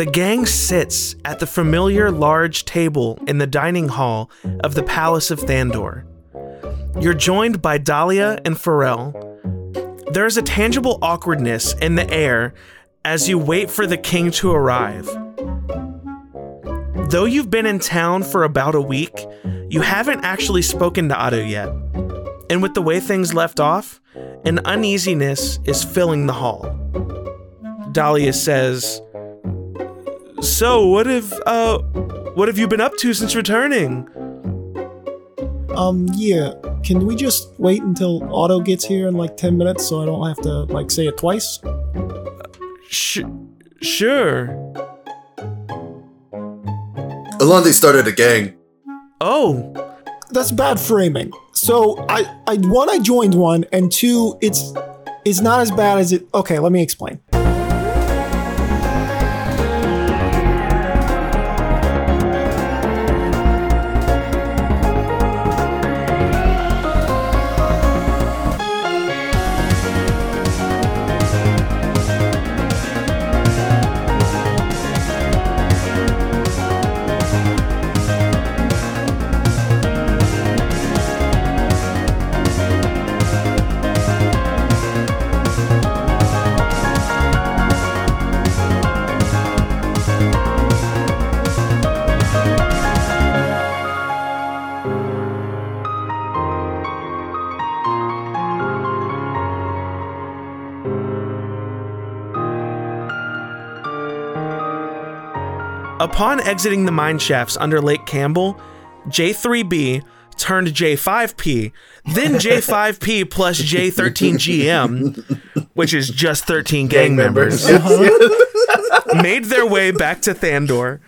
The gang sits at the familiar large table in the dining hall of the Palace of Thandor. You're joined by Dahlia and Pharrell. There is a tangible awkwardness in the air as you wait for the king to arrive. Though you've been in town for about a week, you haven't actually spoken to Otto yet. And with the way things left off, an uneasiness is filling the hall. Dahlia says, "So, what have you been up to since returning?" Yeah, can we just wait until Otto gets here in 10 minutes so I don't have to, say it twice? Sure. Alandi started a gang. Oh. That's bad framing. So, I one, I joined one, and two, it's not as bad as it... Okay, let me explain. Upon exiting the mine shafts under Lake Campbell, J3B turned J5P, then J5P plus J13GM, which is just 13 gang members. Made their way back to Thandor.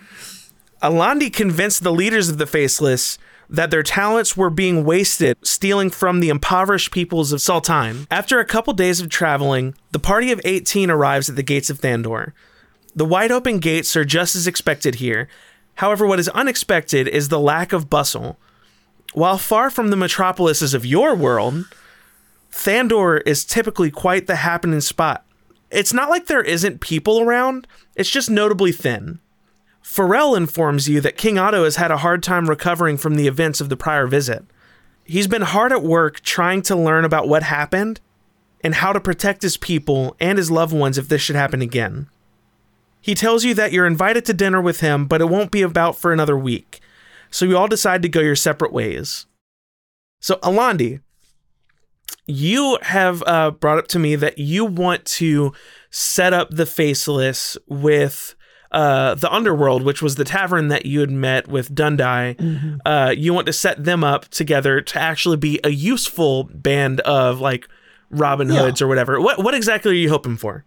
Alandi convinced the leaders of the Faceless that their talents were being wasted, stealing from the impoverished peoples of Saltine. After a couple days of traveling, the party of 18 arrives at the gates of Thandor. The wide-open gates are just as expected here. However, what is unexpected is the lack of bustle. While far from the metropolises of your world, Thandor is typically quite the happening spot. It's not like there isn't people around, it's just notably thin. Pharrell informs you that King Otto has had a hard time recovering from the events of the prior visit. He's been hard at work trying to learn about what happened and how to protect his people and his loved ones if this should happen again. He tells you that you're invited to dinner with him, but it won't be about for another week. So you all decide to go your separate ways. So, Alandi, you have brought up to me that you want to set up the Faceless with the Underworld, which was the tavern that you had met with Dundai. Mm-hmm. You want to set them up together to actually be a useful band of, Robin Hoods or whatever. What exactly are you hoping for?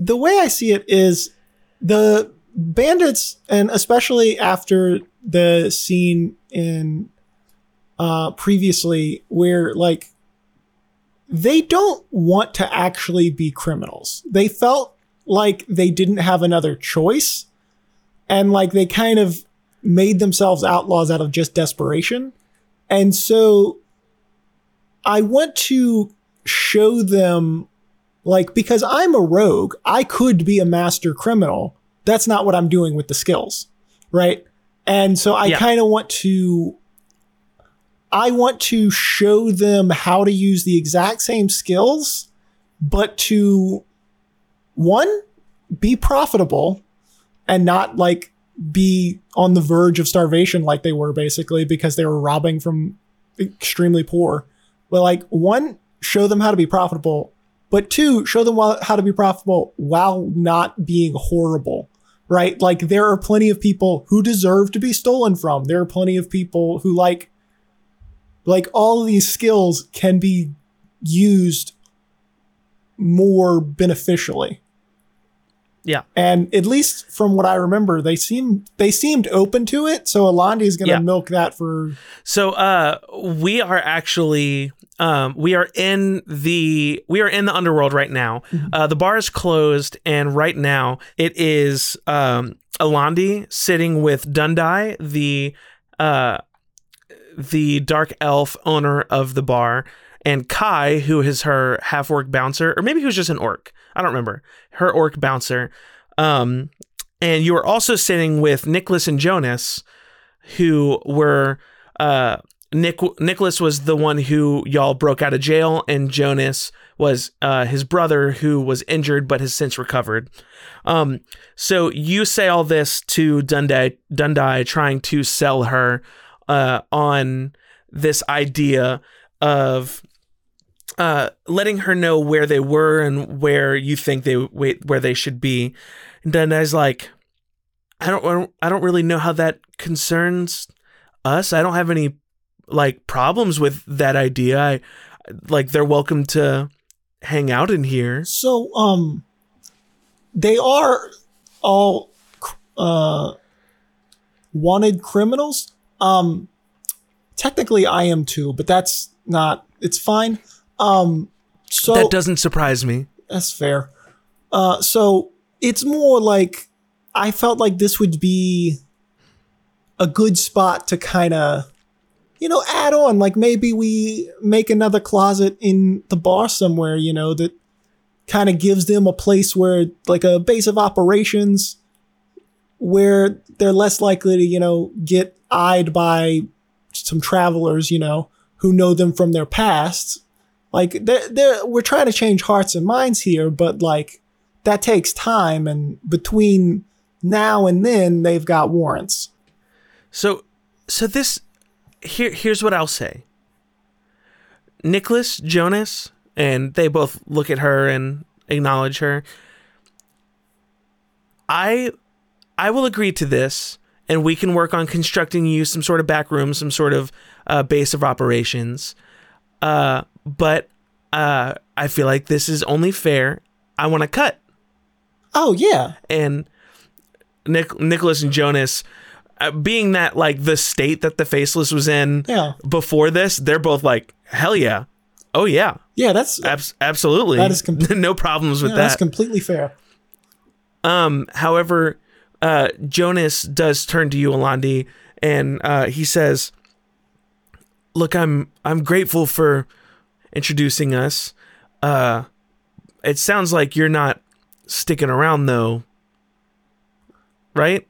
The way I see it is the bandits, and especially after the scene in previously where they don't want to actually be criminals. They felt like they didn't have another choice, and they kind of made themselves outlaws out of just desperation. And so I want to show them because I'm a rogue, I could be a master criminal. That's not what I'm doing with the skills, right? And so I kind of want to show them how to use the exact same skills, but to, one, be profitable and not be on the verge of starvation like they were basically because they were robbing from extremely poor. But one, show them how to be profitable. But two, show them how to be profitable while not being horrible, right? There are plenty of people who deserve to be stolen from. There are plenty of people who all of these skills can be used more beneficially. Yeah. And at least from what I remember, they seemed open to it. So Alandi is going to milk that for. So we are actually we are in the underworld right now. Mm-hmm. The bar is closed, and right now it is Alandi sitting with Dundai, the dark elf owner of the bar, and Kai, who is her half orc bouncer, or maybe he was just an orc. I don't remember. Her orc bouncer. And you were also sitting with Nicholas and Jonas, who were Nicholas was the one who y'all broke out of jail, and Jonas was his brother who was injured but has since recovered. So you say all this to Dundai, trying to sell her on this idea of letting her know where they were and where you think where they should be. And Dundai's like, I don't really know how that concerns us. I don't have any like problems with that idea. I like, they're welcome to hang out in here. So, they are all wanted criminals. Technically I am too, but that's not, it's fine. So that doesn't surprise me. That's fair. So it's more like, I felt like this would be a good spot to kind of, you know, add on, like maybe we make another closet in the bar somewhere, you know, that kind of gives them a place where, like a base of operations where they're less likely to, you know, get eyed by some travelers, you know, who know them from their past. Like we're trying to change hearts and minds here, but like that takes time. And between now and then they've got warrants. So this... Here's what I'll say. Nicholas, Jonas, and they both look at her and acknowledge her. I will agree to this, and we can work on constructing you some sort of back room, some sort of base of operations. But I feel like this is only fair. I want to cut. Oh, yeah. And Nicholas and Jonas... being that like the state that the Faceless was in before this, they're both like, hell yeah. Oh yeah. Yeah. That's absolutely. That is no problems with that. That's completely fair. However, Jonas does turn to you, Alandi, and, he says, look, I'm grateful for introducing us. It sounds like you're not sticking around though. Right?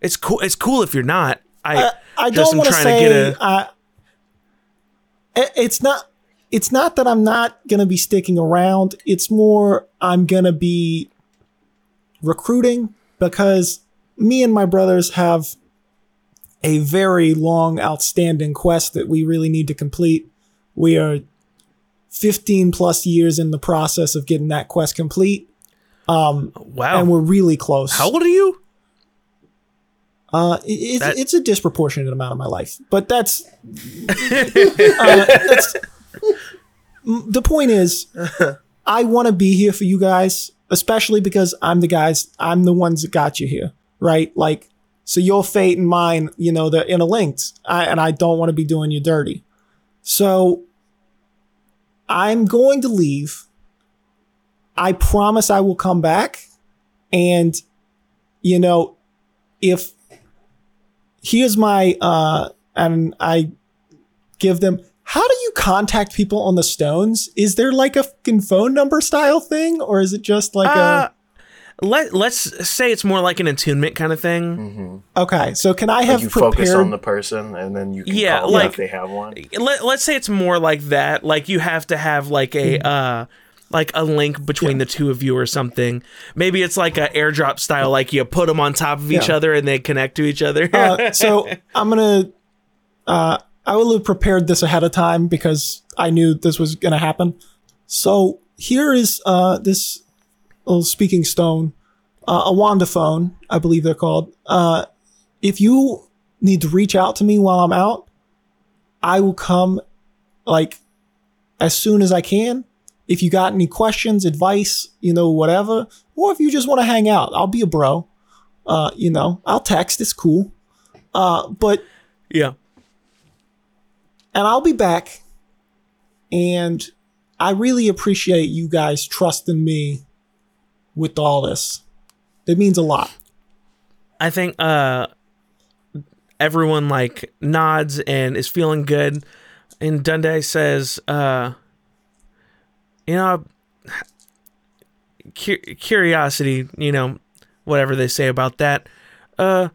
It's cool. It's cool if you're not. I don't want to say. It's not. It's not that I'm not gonna be sticking around. It's more I'm gonna be recruiting because me and my brothers have a very long, outstanding quest that we really need to complete. We are 15 plus years in the process of getting that quest complete. Wow. And we're really close. How old are you? It's a disproportionate amount of my life, but that's, the point is I want to be here for you guys, especially because I'm the ones that got you here. Right. Like, so your fate and mine, you know, they're interlinked, and I don't want to be doing you dirty. So I'm going to leave. I promise I will come back, and you know, if here's my and I give them. How do you contact people on the stones? Is there like a fucking phone number style thing, or is it just like a? Let's say it's more like an attunement kind of thing. Mm-hmm. Okay, so can I have like you prepared... focus on the person, and then you can call like, if they have one. Let's say it's more like that. Like you have to have like a. Like a link between the two of you or something. Maybe it's like an airdrop style, like you put them on top of each other and they connect to each other. So I'm going to, I will have prepared this ahead of time because I knew this was going to happen. So here is this little speaking stone, a Wandafone, I believe they're called. If you need to reach out to me while I'm out, I will come like as soon as I can. If you got any questions, advice, you know, whatever, or if you just want to hang out, I'll be a bro. You know, I'll text. It's cool. But yeah. And I'll be back. And I really appreciate you guys trusting me with all this. It means a lot. I think everyone like nods and is feeling good. And Dundai says, in our curiosity, you know, whatever they say about that, where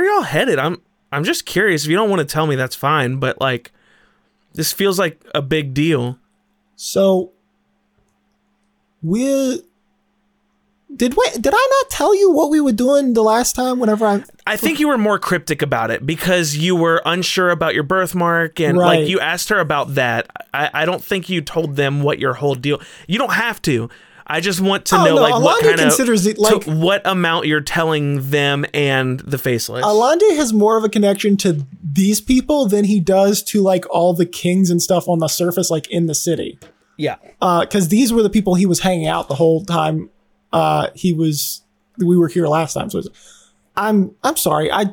are y'all headed? I'm just curious. If you don't want to tell me, that's fine. But, like, this feels like a big deal. So, did I not tell you what we were doing the last time? Whenever I think you were more cryptic about it because you were unsure about your birthmark and right. Like you asked her about that. I don't think you told them what your whole deal. You don't have to. I just want to know, like, Alandi what kind considers of, it, like, what amount you're telling them and the Faceless. Alandi has more of a connection to these people than he does to, like, all the kings and stuff on the surface, like, in the city. Yeah. Because these were the people he was hanging out the whole time we were here last time. So I'm sorry. I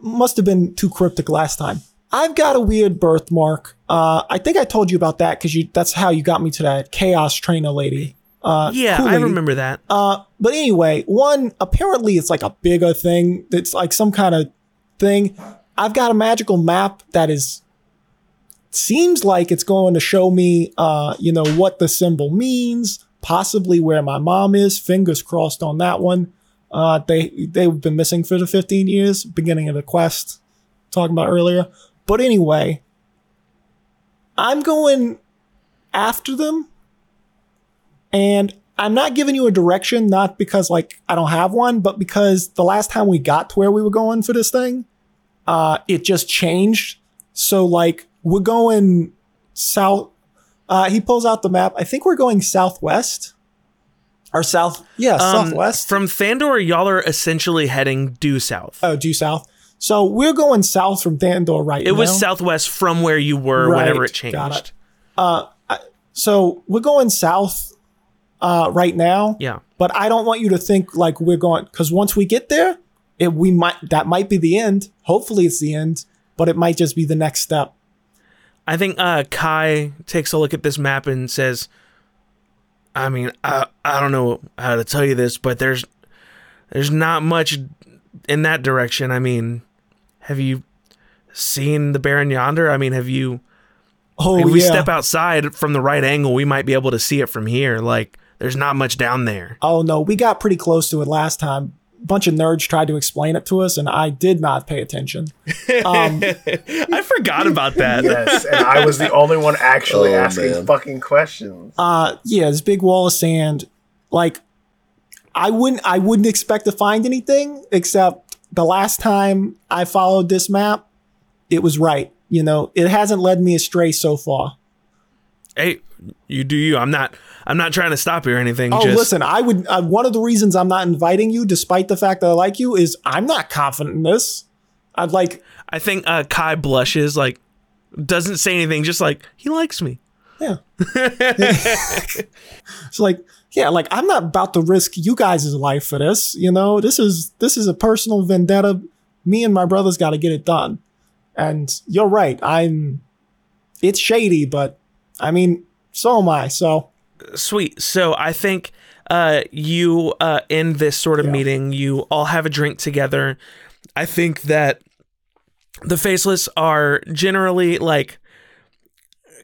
must have been too cryptic last time. I've got a weird birthmark. I think I told you about that because that's how you got me to that chaos trainer lady. Cool lady. I remember that. But anyway, apparently it's like a bigger thing. It's like some kind of thing. I've got a magical map that seems like it's going to show me, what the symbol means, possibly where my mom is. Fingers crossed on that one. They've been missing for the 15 years, beginning of the quest, talking about earlier. But anyway, I'm going after them, and I'm not giving you a direction, not because, like, I don't have one, but because the last time we got to where we were going for this thing, it just changed. So, like, we're going south. He pulls out the map. I think we're going southwest. Or south. Yeah, southwest. From Thandor, y'all are essentially heading due south. Oh, due south. So we're going south from Thandor right now. It was southwest from where you were whenever it changed. Got it. So we're going south right now. Yeah. But I don't want you to think like we're going, because once we get there, that might be the end. Hopefully it's the end, but it might just be the next step. I think Kai takes a look at this map and says, I mean, I don't know how to tell you this, but there's not much in that direction. I mean, have you seen the Barren Yonder? I mean, have you... if we step outside from the right angle, we might be able to see it from here. Like, there's not much down there. Oh, no. We got pretty close to it last time. A bunch of nerds tried to explain it to us, and I did not pay attention. I forgot about that. Yes, and I was the only one actually asking fucking questions. This big wall of sand. Like, I wouldn't expect to find anything, except the last time I followed this map, it was right. You know, it hasn't led me astray so far. Hey, you do you. I'm not trying to stop you or anything. Oh, listen, one of the reasons I'm not inviting you, despite the fact that I like you, is I'm not confident in this. I think Kai blushes, like, doesn't say anything, just like, he likes me. Yeah. It's like, yeah, like, I'm not about to risk you guys' life for this. You know, this is a personal vendetta. Me and my brother's got to get it done. And you're right. It's shady, but I mean, so am I. So sweet. So I think you end this sort of meeting. You all have a drink together. I think that the Faceless are generally, like,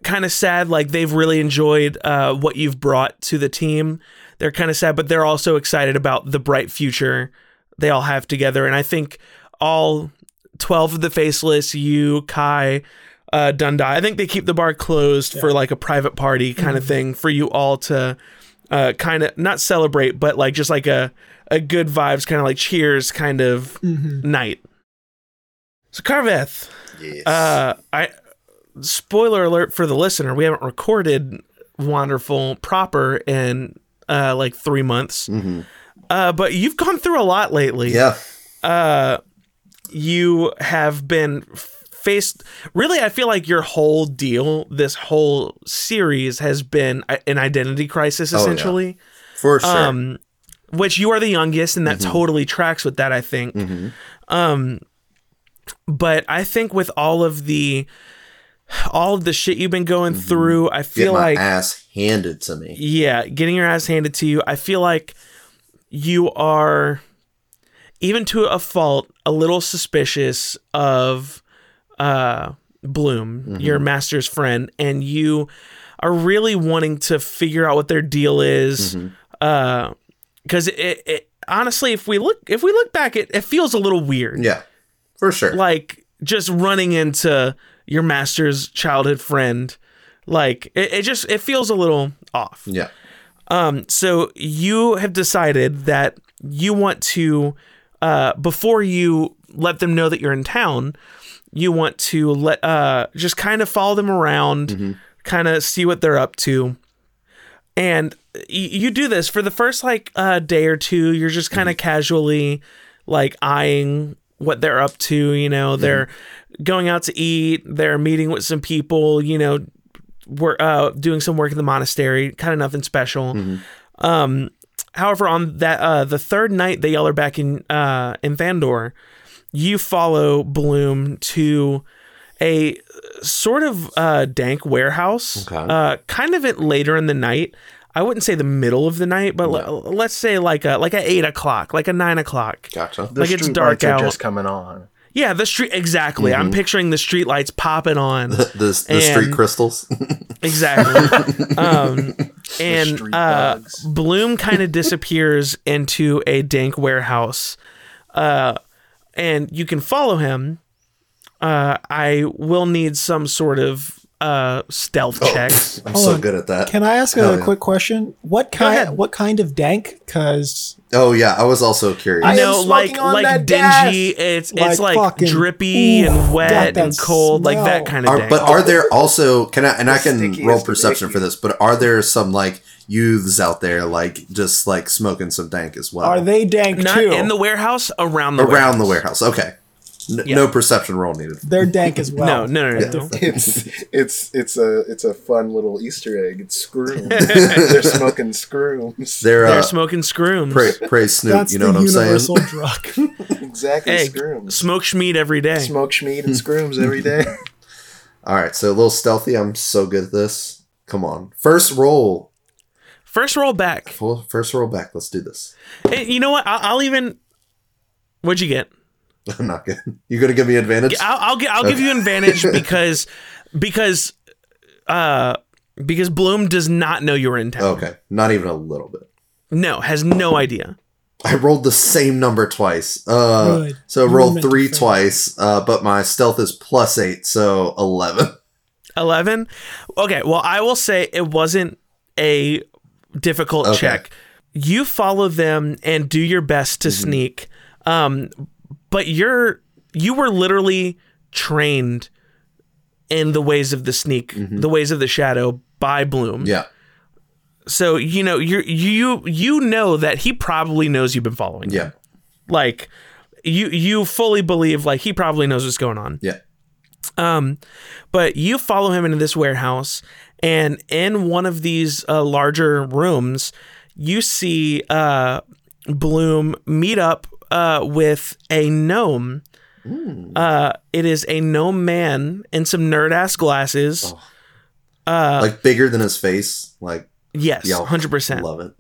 kind of sad, like they've really enjoyed what you've brought to the team. They're kind of sad, but they're also excited about the bright future they all have together. And I think all 12 of the Faceless, you, Kai, Dundai, I think they keep the bar closed for like a private party kind of thing for you all to kind of not celebrate, but like just like a good vibes, kind of like cheers kind of night. So Carveth, yes. Spoiler alert for the listener, we haven't recorded Wonderful proper in 3 months. But you've gone through a lot lately. Yeah. You have been faced, really, I feel like your whole deal, this whole series has been an identity crisis, essentially. Yeah. For sure. Which you are the youngest, and that totally tracks with that, I think. But I think with all of the shit you've been going through, I feel like ass handed to me. Yeah, getting your ass handed to you. I feel like you are, even to a fault, a little suspicious of Bloom, your master's friend, and you are really wanting to figure out what their deal is. Because it honestly, if we look back, it feels a little weird. Yeah, for sure. Like just running into your master's childhood friend, like it feels a little off. Yeah. So you have decided that you want to, before you let them know that you're in town, you want to just kind of follow them around, kind of see what they're up to. And you do this for the first day or two. You're just kind of casually eyeing what they're up to. You know, they're going out to eat. They're meeting with some people, you know, we're doing some work in the monastery, kind of nothing special. However, on that the third night that y'all are back in Thandor, you follow Bloom to a sort of dank warehouse. Okay. Kind of it later in the night. I wouldn't say the middle of the night, but let's say like a 8 o'clock, like a 9 o'clock. Gotcha. The it's dark out. Are just coming on. Yeah, the street, exactly. I'm picturing the street lights popping on. The street crystals. Exactly. And Bloom kind of disappears into a dank warehouse. And you can follow him. I will need some sort of stealth checks. I'm so good at that. Can I ask a quick question? What kind of dank? Because... Oh yeah, I was also curious. I know, like dingy. It's like drippy and wet and cold, smell. Like that kind of thing. But are there also? I can roll perception for this. But are there some youths out there just smoking some dank as well? Are they dank not too? In the warehouse, around the warehouse. Okay, no perception roll needed. They're dank as well. No. It's a fun little Easter egg. It's Scroom. They're smoking Scrooms. They're smoking Scrooms. Praise Snoop. That's, you know what I'm saying? That's the universal drug. Exactly. Hey, Scrooms. Smoke Schmead every day. Smoke Schmead and Scrooms every day. All right, so a little stealthy. I'm so good at this. Come on, first roll back. First roll back. Let's do this. Hey, you know what? I'll even. What'd you get? I'm not good. You're gonna give me advantage. I'll give you advantage because Bloom does not know you're in town. Okay, not even a little bit. No, has no idea. I rolled the same number twice. So I rolled 3 twice. But my stealth is plus 8, so 11. 11. Okay. Well, I will say it wasn't a difficult check. You follow them and do your best to sneak. But you were literally trained in the ways of the sneak, the ways of the shadow by Bloom. Yeah. So you know you know that he probably knows you've been following. Yeah. Him. Like you fully believe he probably knows what's going on. Yeah. But you follow him into this warehouse, and in one of these larger rooms, you see Bloom meet up with a gnome. It is a gnome man in some nerd ass glasses. Bigger than his face. Yes, 100%. Love it.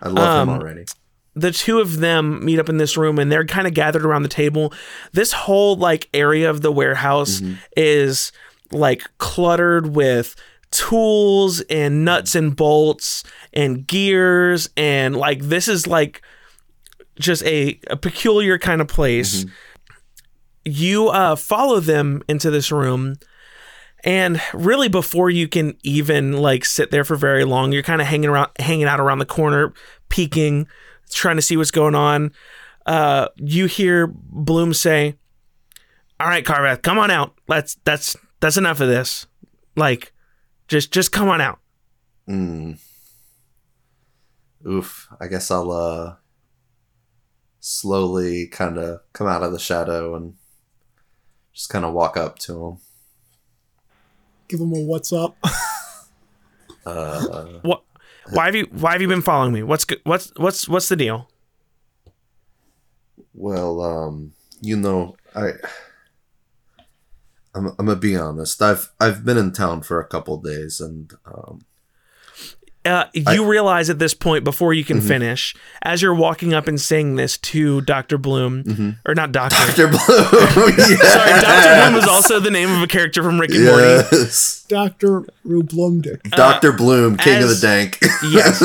I love him already. The two of them meet up in this room, and they're kind of gathered around the table. This whole area of the warehouse is cluttered with tools and nuts and bolts and gears, and this is just a peculiar kind of place. You follow them into this room, and really before you can even sit there for very long, you're kind of hanging out around the corner, peeking, trying to see what's going on. You hear Bloom say, "All right, Carveth, come on out. That's enough of this. Just come on out." Oof. I guess I'll slowly kind of come out of the shadow and just kind of walk up to him. Give him a what's up. What? Why have you been following me? What's the deal? Well, I'm gonna be honest. I've been in town for a couple days, and You realize at this point, before you can finish, as you're walking up and saying this to Dr. Bloom, or not Doctor. Dr. Bloom. Yes. Sorry, Dr. Bloom is also the name of a character from Rick and Morty. Dr. Rublumdick. Dr. Bloom, King of the Dank. Yes.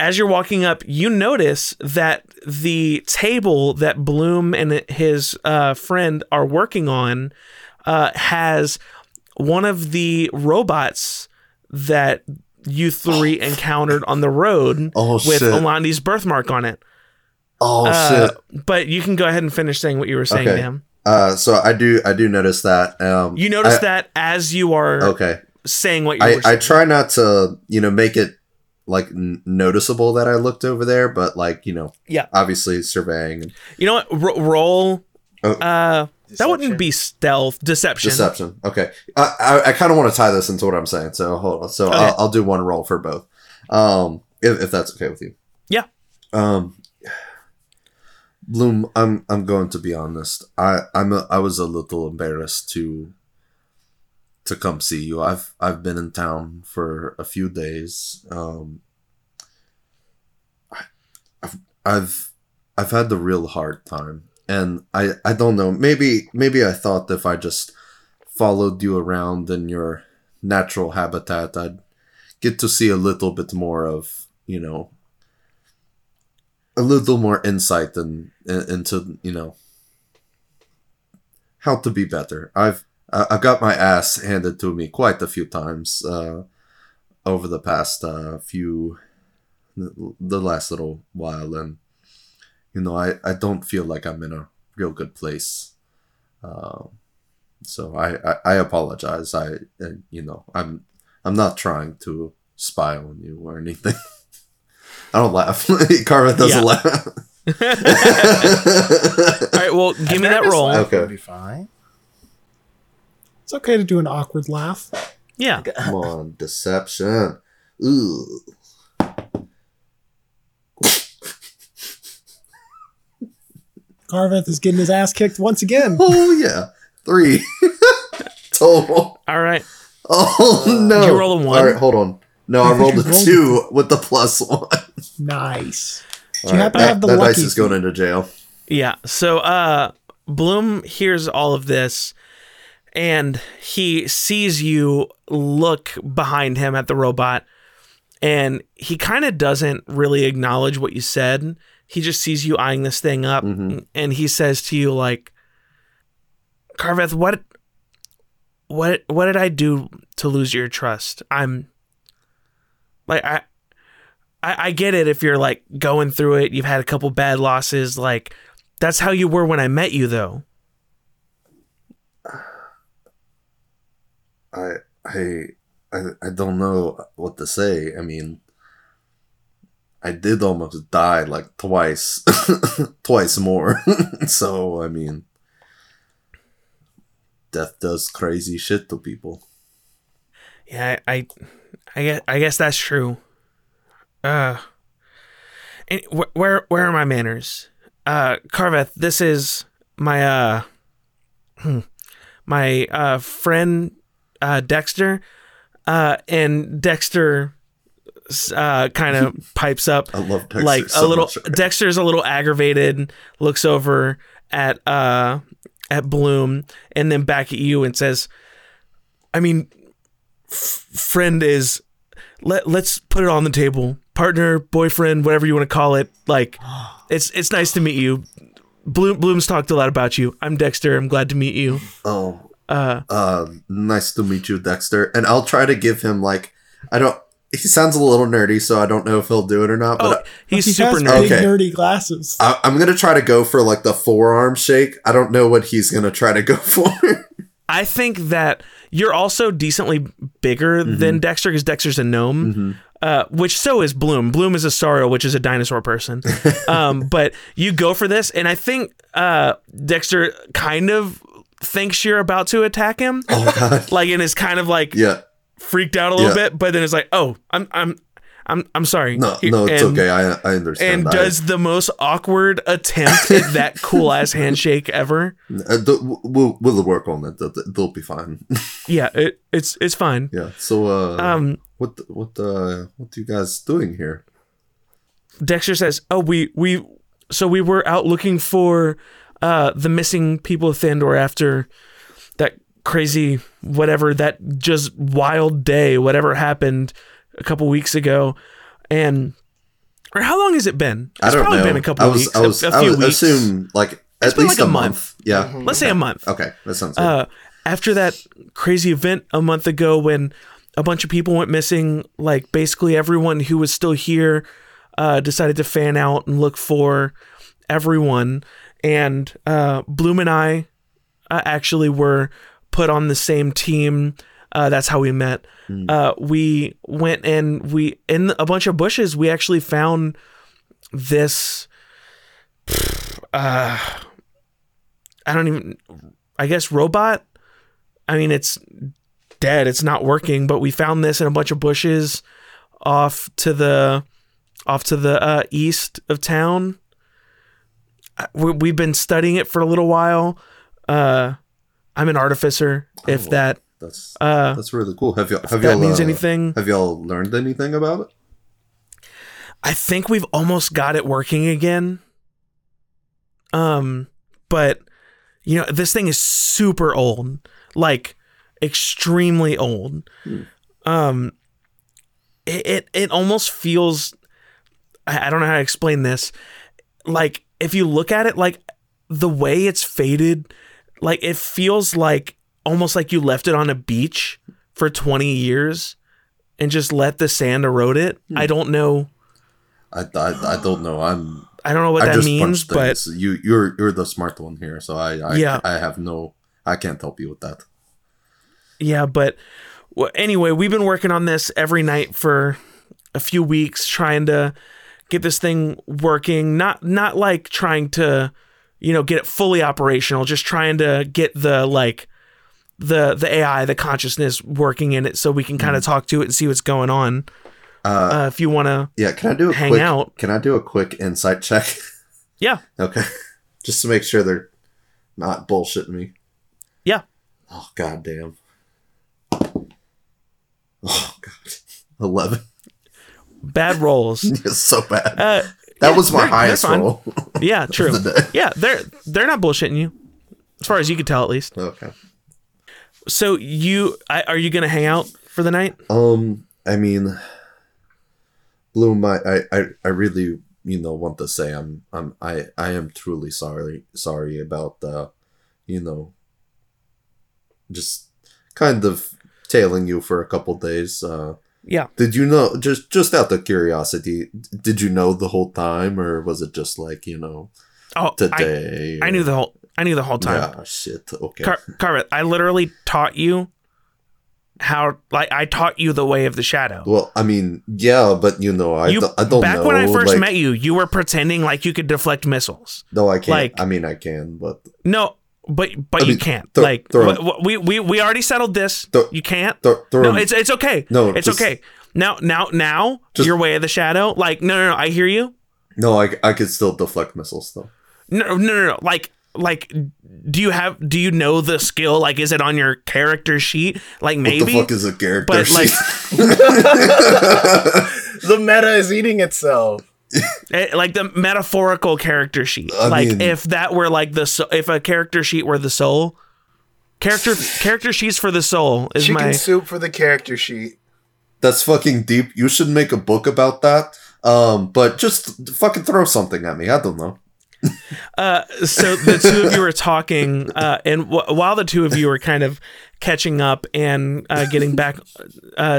As you're walking up, you notice that the table that Bloom and his friend are working on has one of the robots that you three encountered on the road with Alandi's birthmark on it. But you can go ahead and finish saying what you were saying to him. So I do notice that. You notice that as you are saying what you were saying. I try not to, make it like noticeable that I looked over there, but obviously surveying. And, roll. Deception. That wouldn't be stealth. Deception. Okay. I kind of want to tie this into what I'm saying. So hold on. So I'll do one roll for both. If that's okay with you. Yeah. Bloom, I'm going to be honest. I was a little embarrassed to come see you. I've been in town for a few days. I've had the real hard time. And I don't know, maybe I thought if I just followed you around in your natural habitat, I'd get to see a little bit more of, a little more insight into, how to be better. I've got my ass handed to me quite a few times over the past the last little while, and I don't feel like I'm in a real good place. So I apologize. I'm not trying to spy on you or anything. I don't laugh. Carveth doesn't laugh. All right, well, give me that roll. Okay. It'll be fine. It's okay to do an awkward laugh. Yeah. Come on, deception. Ooh. Carveth is getting his ass kicked once again. Oh, yeah. 3 total. All right. Oh, no. You roll a 1. All right, hold on. No, I rolled a 2 with the +1. Nice. You have to have the lucky. That dice is going into jail. Yeah. So Bloom hears all of this, and he sees you look behind him at the robot, and he kind of doesn't really acknowledge what you said. He just sees you eyeing this thing up, and he says to you, Carveth, what did I do to lose your trust? I get it if you're going through it. You've had a couple bad losses. That's how you were when I met you, though. I don't know what to say. I mean, I did almost die twice, twice more. So, I mean, death does crazy shit to people. Yeah, I guess that's true. And where are my manners? Carveth, this is my my friend Dexter, and Dexter kind of pipes up. I love Dexter so little much. Dexter's a little aggravated, looks over at Bloom and then back at you and says, I mean, friend is, let's put it on the table. Partner, boyfriend, whatever you want to call it. It's nice to meet you. Bloom's talked a lot about you. I'm Dexter. I'm glad to meet you. Oh, nice to meet you, Dexter. And I'll try to give him he sounds a little nerdy, so I don't know if he'll do it or not. But he super has nerdy. Big nerdy glasses. I'm going to try to go for the forearm shake. I don't know what he's going to try to go for. I think that you're also decently bigger than Dexter, because Dexter's a gnome, which so is Bloom. Bloom is a sorrel, which is a dinosaur person. But you go for this, and I think Dexter kind of thinks you're about to attack him. Oh, God. And is kind of freaked out a little bit, but then it's oh, I'm I'm sorry. No, it's okay. I understand. And does the most awkward attempt at that cool ass handshake ever. We'll work on it. They'll be fine. Yeah, it's fine. Yeah. So what are you guys doing here? Dexter says, "Oh, we were out looking for the missing people of Thandor after that crazy whatever, that just wild day, whatever happened a couple weeks ago." And or how long has it been? It's probably know. Been a couple weeks. I would assume like at it's least like a month. Yeah. Mm-hmm. Let's say a month. Okay. That sounds good. After that crazy event a month ago when a bunch of people went missing, like basically everyone who was still here decided to fan out and look for everyone. And Bloom and I actually were put on the same team. That's how we met. We went and in a bunch of bushes, we actually found this, robot. I mean, it's dead. It's not working, but we found this in a bunch of bushes off to the east of town. We've been studying it for a little while. I'm an artificer. That's really cool. Have y'all learned anything about it? I think we've almost got it working again. But you know, this thing is super old, like extremely old. It almost feels, I don't know how to explain this. Like if you look at it, like the way it's faded, like it feels like almost like you left it on a beach for 20 years and just let the sand erode it. I don't know. I don't know. I don't know what that means, but you're the smart one here. So I can't help you with that. Yeah. But anyway, we've been working on this every night for a few weeks, trying to get this thing working. Not like trying to, get it fully operational, just trying to get the, like, the AI, the consciousness working in it, so we can kind of talk to it and see what's going on. If you want to, Can I do a quick insight check? Yeah. Okay. Just to make sure they're not bullshitting me. Yeah. Oh goddamn. Oh god. 11. Bad rolls. So bad. That was my highest roll. Yeah. True. Yeah. They're not bullshitting you, as far as you could tell, at least. Okay. So are you gonna hang out for the night? I mean, Bloom, I really, want to say I am truly sorry about just kind of tailing you for a couple days. Yeah. Did you know? Just out of curiosity, did you know the whole time, or was it just like today? I knew the whole. I knew the whole time. Oh, shit. Okay. Carveth, I literally taught you how, like, I taught you the way of the shadow. Well, I mean, yeah, but, I don't know. Back when I first met you, you were pretending like you could deflect missiles. No, I can't. Like, I mean, I can, but... No, but you can't. We already settled this. You can't. No, it's okay. No, it's okay. Now, your way of the shadow. Like, no, I hear you. No, I could still deflect missiles, though. No. Like, do you know the skill? Like, is it on your character sheet? Like, maybe. What the fuck is a character sheet? Like, the meta is eating itself. Like the metaphorical character sheet. I mean, if that were like if a character sheet were the soul, character sheets for the soul is chicken soup for the character sheet. That's fucking deep. You should make a book about that. But just fucking throw something at me. I don't know. So the two of you were talking, and while the two of you were kind of catching up and getting back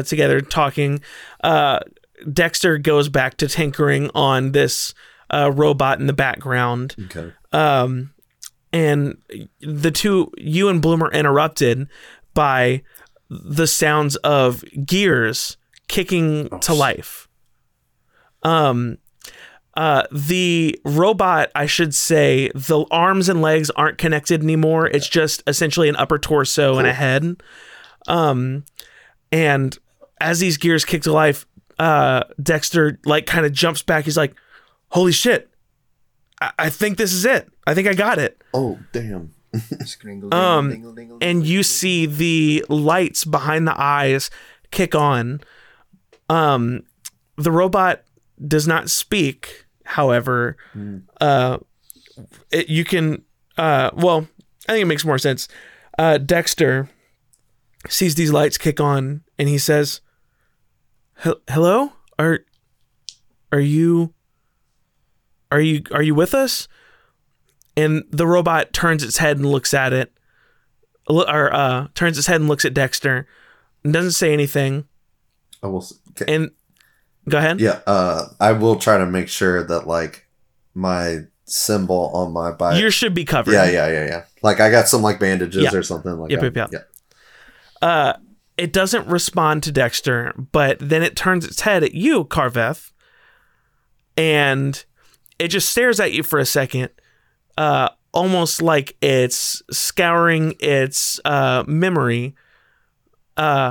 together talking, Dexter goes back to tinkering on this robot in the background. Okay. And you and Bloom are interrupted by the sounds of gears kicking to life. The robot, I should say, the arms and legs aren't connected anymore. It's just essentially an upper torso and a head. And as these gears kick to life, Dexter like kind of jumps back. He's like, holy shit, I think this is it. I think I got it. Oh, damn. And you see the lights behind the eyes kick on. The robot does not speak. However, you can, well, I think it makes more sense. Dexter sees these lights kick on and he says, hello? Are you with us? And the robot turns its head and looks at it, or turns its head and looks at Dexter, and doesn't say anything. I will. Okay. And go ahead. Yeah, I will try to make sure that like my symbol on my bike. Yours should be covered. Yeah. Like I got some like bandages or something like that. Yeah. It doesn't respond to Dexter, but then it turns its head at you, Carveth, and it just stares at you for a second. Almost like it's scouring its memory, and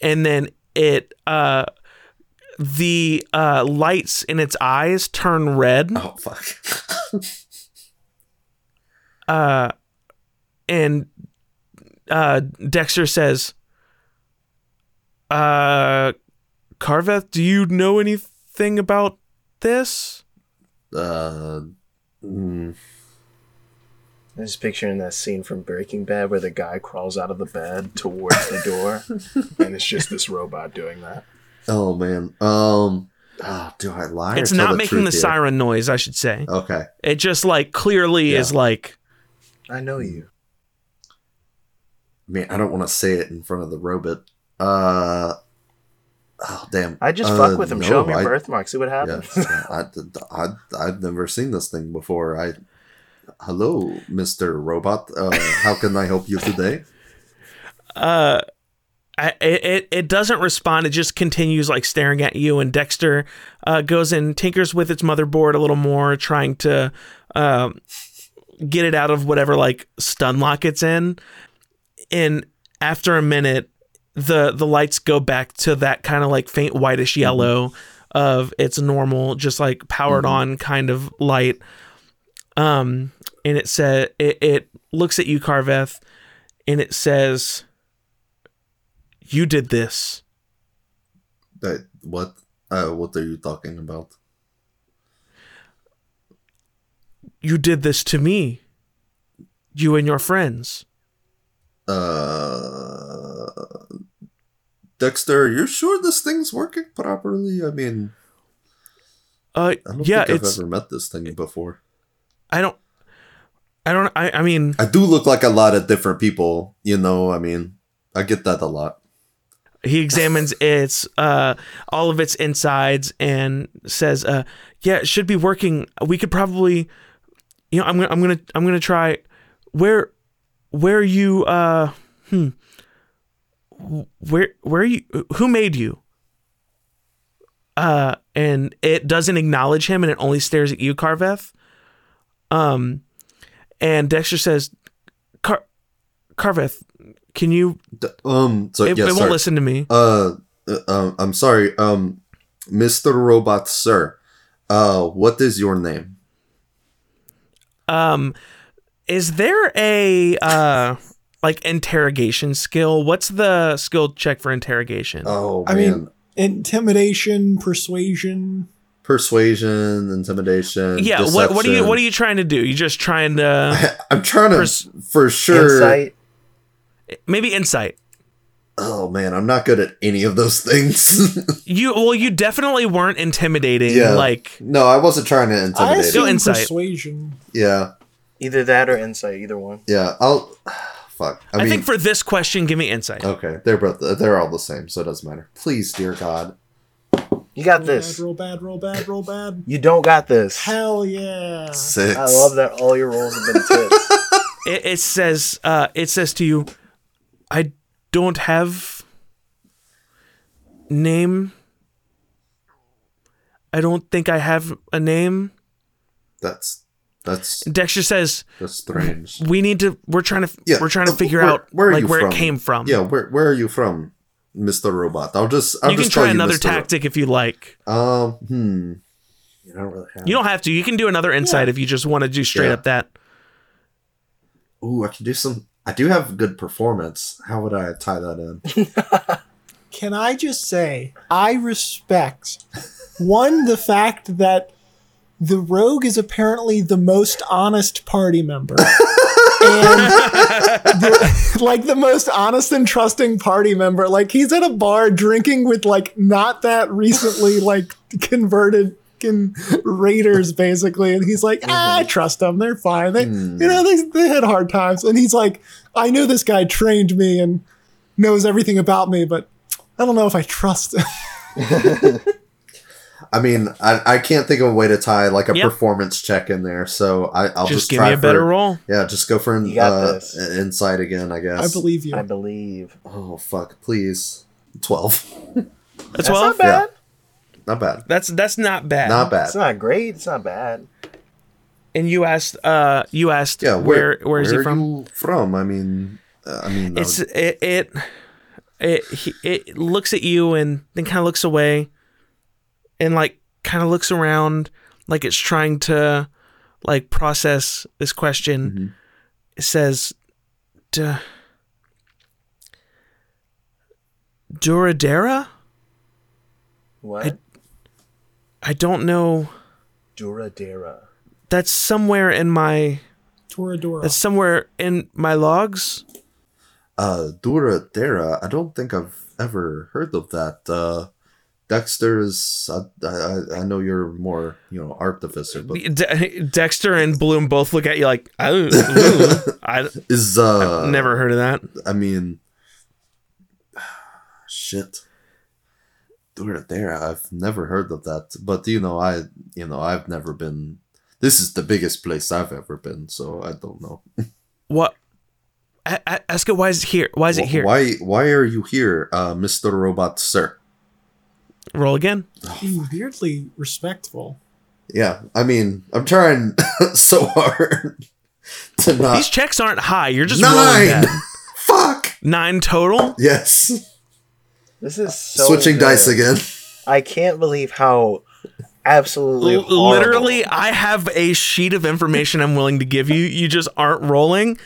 then it the lights in its eyes turn red. Oh fuck! and Dexter says, "Carveth, do you know anything about this?" I'm just picturing that scene from Breaking Bad where the guy crawls out of the bed towards the door, and it's just this robot doing that. Oh man, do I lie? It's not making the siren noise, I should say. Okay, it just like clearly is like, I know you. Man, I don't want to say it in front of the robot. Oh damn! I just fuck with him. No, show him your birthmark. See what happens. I've never seen this thing before. Hello, Mr. Robot. How can I help you today? It doesn't respond. It just continues like staring at you. And Dexter goes and tinkers with its motherboard a little more, trying to get it out of whatever like stun lock it's in. And after a minute, the lights go back to that kind of like faint whitish yellow of its normal, just like powered on kind of light. And it said, it looks at you, Carveth, and it says, you did this. What are you talking about? You did this to me. You and your friends. Dexter, are you sure this thing's working properly? I mean, I don't think I've ever met this thing before. I mean, I do look like a lot of different people, you know. I mean, I get that a lot. He examines its all of its insides and says, it should be working. We could probably, you know, I'm gonna try. Where are you? Where are you? Who made you? And it doesn't acknowledge him, and it only stares at you, Carveth. And Dexter says, Carveth, can you? It won't listen to me. I'm sorry. Mr. Robot, sir. What is your name? Is there a like interrogation skill? What's the skill check for interrogation? Oh, man. I mean, intimidation, persuasion, intimidation. Yeah, deception. What are you trying to do? You just trying to? I'm trying to for sure. Insight. Maybe insight. Oh man, I'm not good at any of those things. You definitely weren't intimidating. Yeah. Like no, I wasn't trying to intimidate. I still insight. Persuasion. Yeah. Either that or insight, either one. Yeah, I'll. Fuck. I think for this question, give me insight. Okay, they're all the same, so it doesn't matter. Please, dear God. You got this. Roll bad. You don't got this. Hell yeah. 6. I love that all your rolls have been tips. It says to you, I don't have name. I don't think I have a name. That's Dexter says that's strange. We're trying to figure out where it came from. Yeah, where are you from? Mr. Robot. I'll just try another tactic if you like. You don't really have. You don't have to. You can do another insight if you just want to do straight up that. Ooh, I can do some. I do have good performance. How would I tie that in? Can I just say, I respect, one, the fact that the rogue is apparently the most honest party member. And the most honest and trusting party member. Like, he's at a bar drinking with, like, not that recently, like, converted raiders, basically. And he's like, I trust them. They're fine. They had hard times. And he's like, I know this guy trained me and knows everything about me, but I don't know if I trust him. I mean, I can't think of a way to tie like a performance check in there, so I'll just give try me a for, better roll. Yeah, just go for an insight again, I guess. I believe you. Oh, fuck, please. 12. That's 12? Not bad. Yeah. Not bad. That's not bad. Not bad. It's not great. It's not bad. And you asked. Yeah, where is he from? Where are you from? I mean, it looks at you and then kind of looks away. And, like, kind of looks around like it's trying to, like, process this question. Mm-hmm. It says, Duradera? What? I don't know. Duradera. That's somewhere in my... Duradera. That's somewhere in my logs. Duradera? I don't think I've ever heard of that. Dexter is, I know you're more, art officer. But Dexter and Bloom both look at you like, I've never heard of that. I mean, shit. Duradera, I've never heard of that. But, I've never been, this is the biggest place I've ever been. So I don't know. What? Ask it, why is it here? Why is it here? Why are you here, Mr. Robot, sir? Roll again. Being weirdly respectful. Yeah, I mean, I'm trying so hard to not. These checks aren't high. You're just 9. Fuck. 9 total. Yes. This is so switching good. Dice again. I can't believe how absolutely horrible. Literally, I have a sheet of information I'm willing to give you. You just aren't rolling.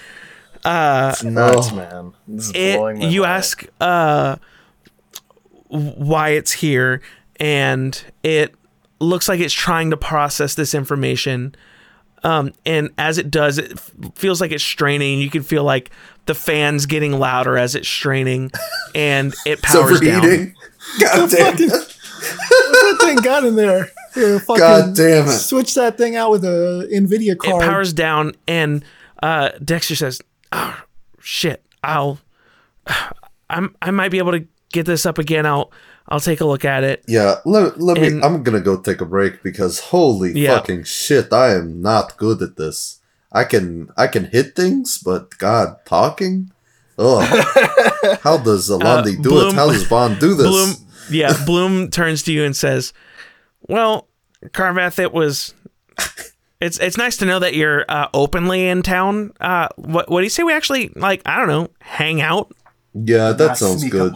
It's nuts, man. This is blowing my mind. You ask. Why it's here, and it looks like it's trying to process this information, and as it does, it feels like it's straining. You can feel like the fan's getting louder as it's straining, and it powers down. God damn it. That thing got in there. God damn it. Switch that thing out with a NVIDIA card. It powers down, and Dexter says, oh, shit, I might be able to get this up again. I'll take a look at it. Yeah, let me. I'm gonna go take a break because holy fucking shit, I am not good at this. I can hit things, but God, talking. Oh, how does Alandi do it? How does Bon do this? Bloom turns to you and says, "Well, Carveth, it's nice to know that you're openly in town. What do you say we actually I don't know, hang out?" Yeah, that sounds good.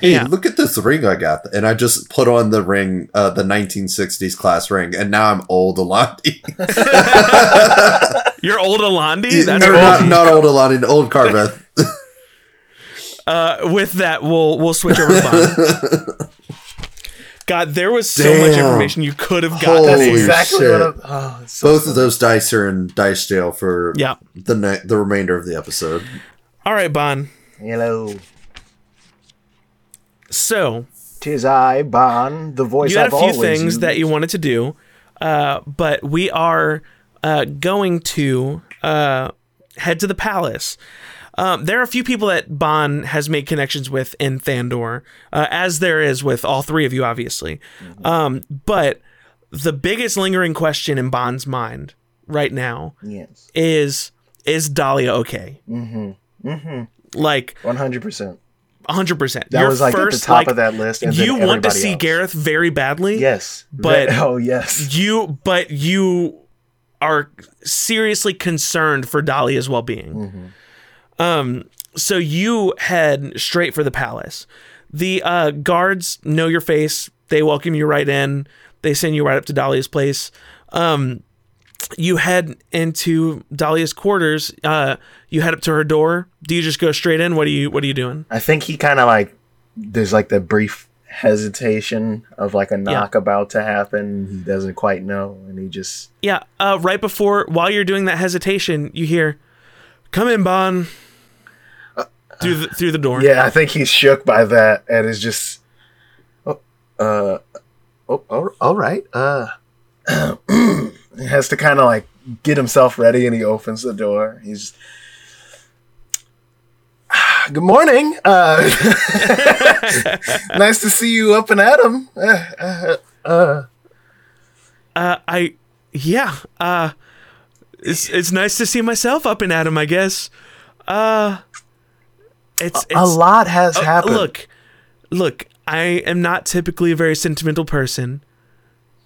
Hey, look at this ring I got. And I just put on the ring, the 1960s class ring, and now I'm old Alandi. You're old Alandi? That's no, not old Alandi, old Carveth. With that, we'll switch over to Bon. God, there was so much information you could have gotten. That's exactly shit. What I'm... Oh, so both funny. Of those dice are in dice jail for the remainder of the episode. All right, Bon. Hello. So, 'tis I, Bon, the voice I've always used. You had a few things that you wanted to do, but we are going to head to the palace. There are a few people that Bon has made connections with in Thandor, as there is with all three of you, obviously. Mm-hmm. But the biggest lingering question in Bon's mind right now is Dahlia okay? Mm-hmm. Mm-hmm. Like 100%. 100%. That was like first, at the top of that list. And you want to see Gareth very badly. Yes. But you are seriously concerned for Dahlia's well-being. Mm-hmm. So you head straight for the palace. The guards know your face. They welcome you right in. They send you right up to Dahlia's place. You head into Dahlia's quarters. You head up to her door. Do you just go straight in? What are you doing? I think he kind of like, there's like the brief hesitation of like a knock about to happen. He doesn't quite know. And he just. Yeah. Right before, while you're doing that hesitation, you hear, "Come in, Bon." Through the door. Yeah, I think he's shook by that and is just, all right. He has to kind of like get himself ready, and he opens the door. He's "Good morning. Nice to see you up and at 'em." It's nice to see myself up and at 'em, I guess. It's a lot has happened. Look, I am not typically a very sentimental person,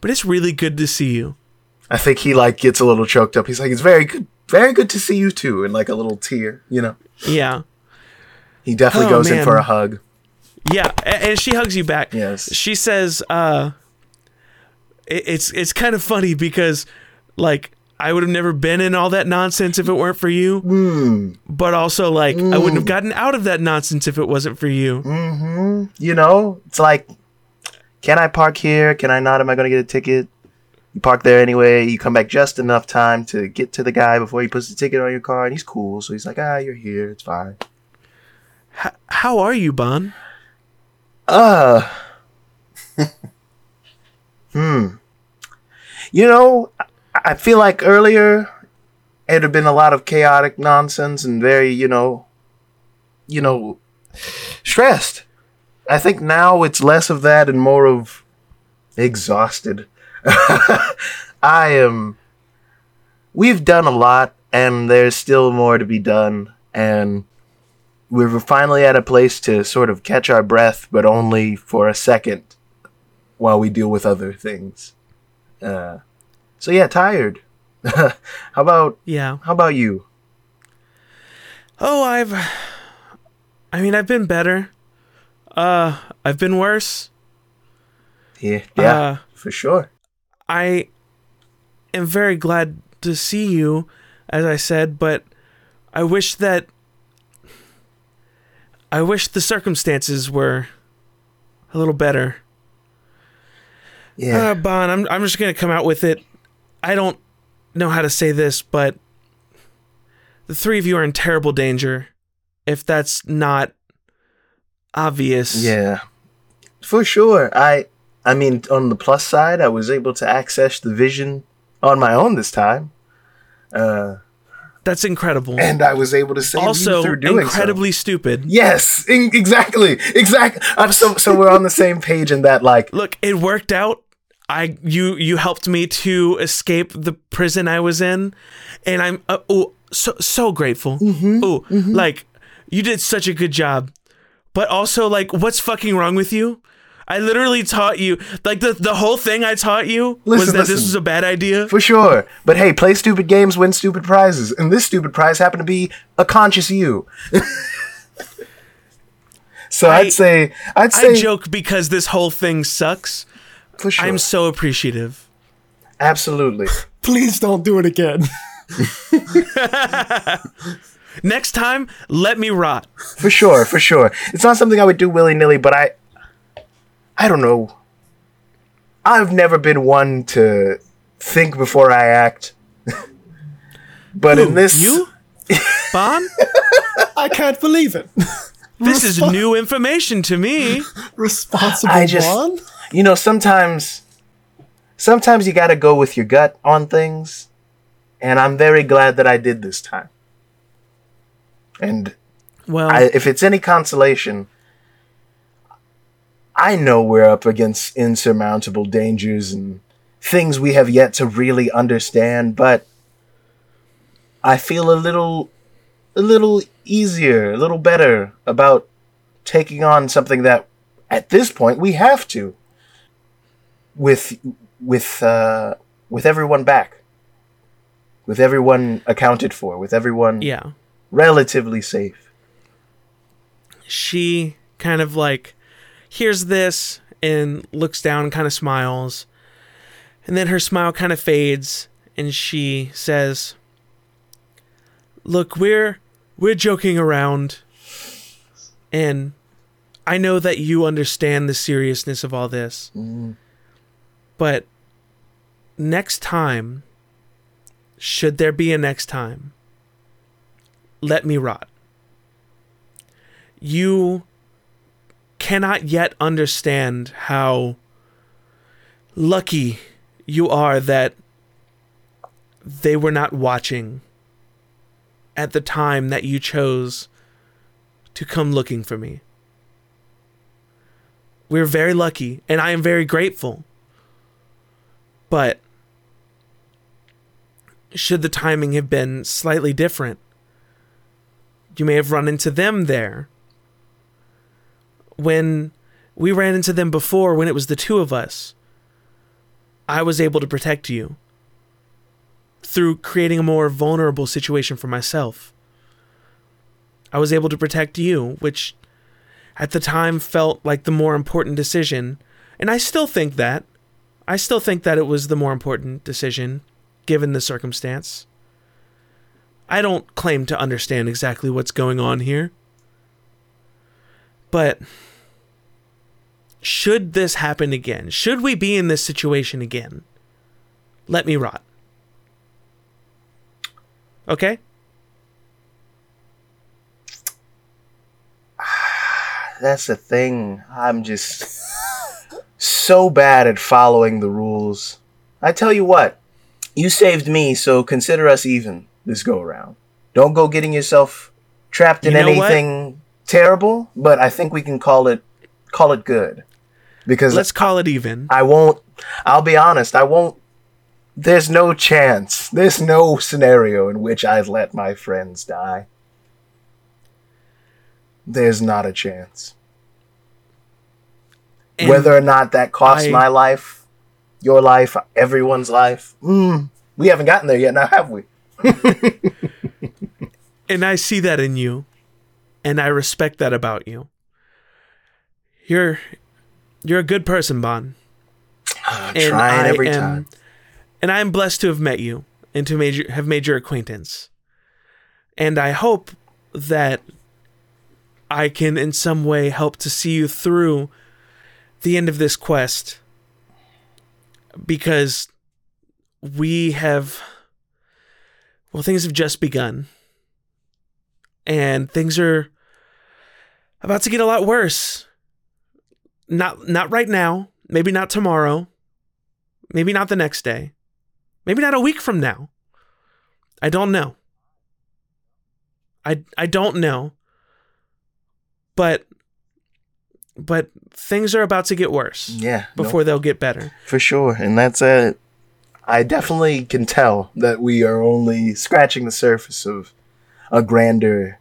but it's really good to see you. I think he like gets a little choked up. He's like, "It's very good to see you too," and like a little tear, you know. Yeah. He definitely goes in for a hug. Yeah, and she hugs you back. Yes. She says, "It's kind of funny because like I would have never been in all that nonsense if it weren't for you. But also, like, I wouldn't have gotten out of that nonsense if it wasn't for you." Mm-hmm. You know, it's like, can I park here? Can I not? Am I going to get a ticket? You park there anyway. You come back just enough time to get to the guy before he puts the ticket on your car. And he's cool. So he's like, "You're here. It's fine." How are you, Bon? You know, I feel like earlier it had been a lot of chaotic nonsense and very, you know, stressed. I think now it's less of that and more of exhausted. We've done a lot, and there's still more to be done. And we're finally at a place to sort of catch our breath, but only for a second while we deal with other things. So yeah, tired. How about you? Oh, I've been better. I've been worse. Yeah, for sure. I am very glad to see you, as I said, but I wish the circumstances were a little better. Yeah. Bon, I'm just gonna come out with it. I don't know how to say this, but the three of you are in terrible danger, if that's not obvious. Yeah, for sure. I mean, on the plus side, I was able to access the vision on my own this time. That's incredible. And I was able to save you through doing so. Also, incredibly stupid. Yes, exactly. So we're on the same page in that, like... Look, it worked out. You helped me to escape the prison I was in, and I'm so grateful. Mm-hmm, like you did such a good job, but also like what's fucking wrong with you? I literally taught you like the whole thing I taught you was that this was a bad idea for sure. But hey, play stupid games, win stupid prizes, and this stupid prize happened to be a conscious you. So I'd say I joke because this whole thing sucks. For sure. I'm so appreciative. Absolutely. Please don't do it again. Next time, let me rot. For sure. It's not something I would do willy-nilly, but I don't know. I've never been one to think before I act. But in this... You? Bon? I can't believe it. This is new information to me. Responsible Bon? You know, sometimes you gotta go with your gut on things, and I'm very glad that I did this time. And if it's any consolation, I know we're up against insurmountable dangers and things we have yet to really understand, but I feel a little easier, a little better about taking on something that, at this point, we have to. With everyone back, with everyone accounted for, with everyone relatively safe. she kind of like hears this and looks down and kind of smiles. And then her smile kind of fades and she says, "Look, we're joking around. And I know that you understand the seriousness of all this. Mm. But next time, should there be a next time, let me rot. You cannot yet understand how lucky you are that they were not watching at the time that you chose to come looking for me. We're very lucky, and I am very grateful. But should the timing have been slightly different, you may have run into them there. When we ran into them before, when it was the two of us, I was able to protect you through creating a more vulnerable situation for myself. I was able to protect you, which at the time felt like the more important decision. And I still think that. I still think that it was the more important decision, given the circumstance. I don't claim to understand exactly what's going on here. But should this happen again, should we be in this situation again, let me rot. Okay? That's the thing. I'm just so bad at following the rules. I tell you what, you saved me, so consider us even this go around. Don't go getting yourself trapped in anything terrible, but I think we can call it good. Because let's call it even. I'll be honest, there's no chance. There's no scenario in which I'd let my friends die. There's not a chance. And whether or not that costs my life, your life, everyone's life, we haven't gotten there yet, now have we? And I see that in you, and I respect that about you. You're a good person, Bon. I'm trying every time. And I am blessed to have met you and to have made your acquaintance. And I hope that I can in some way help to see you through the end of this quest, because things have just begun, and things are about to get a lot worse. Not right now, maybe not tomorrow, maybe not the next day, maybe not a week from now. I don't know. I don't know. But things are about to get worse. Yeah, before they'll get better. For sure. And that's it. I definitely can tell that we are only scratching the surface of a grander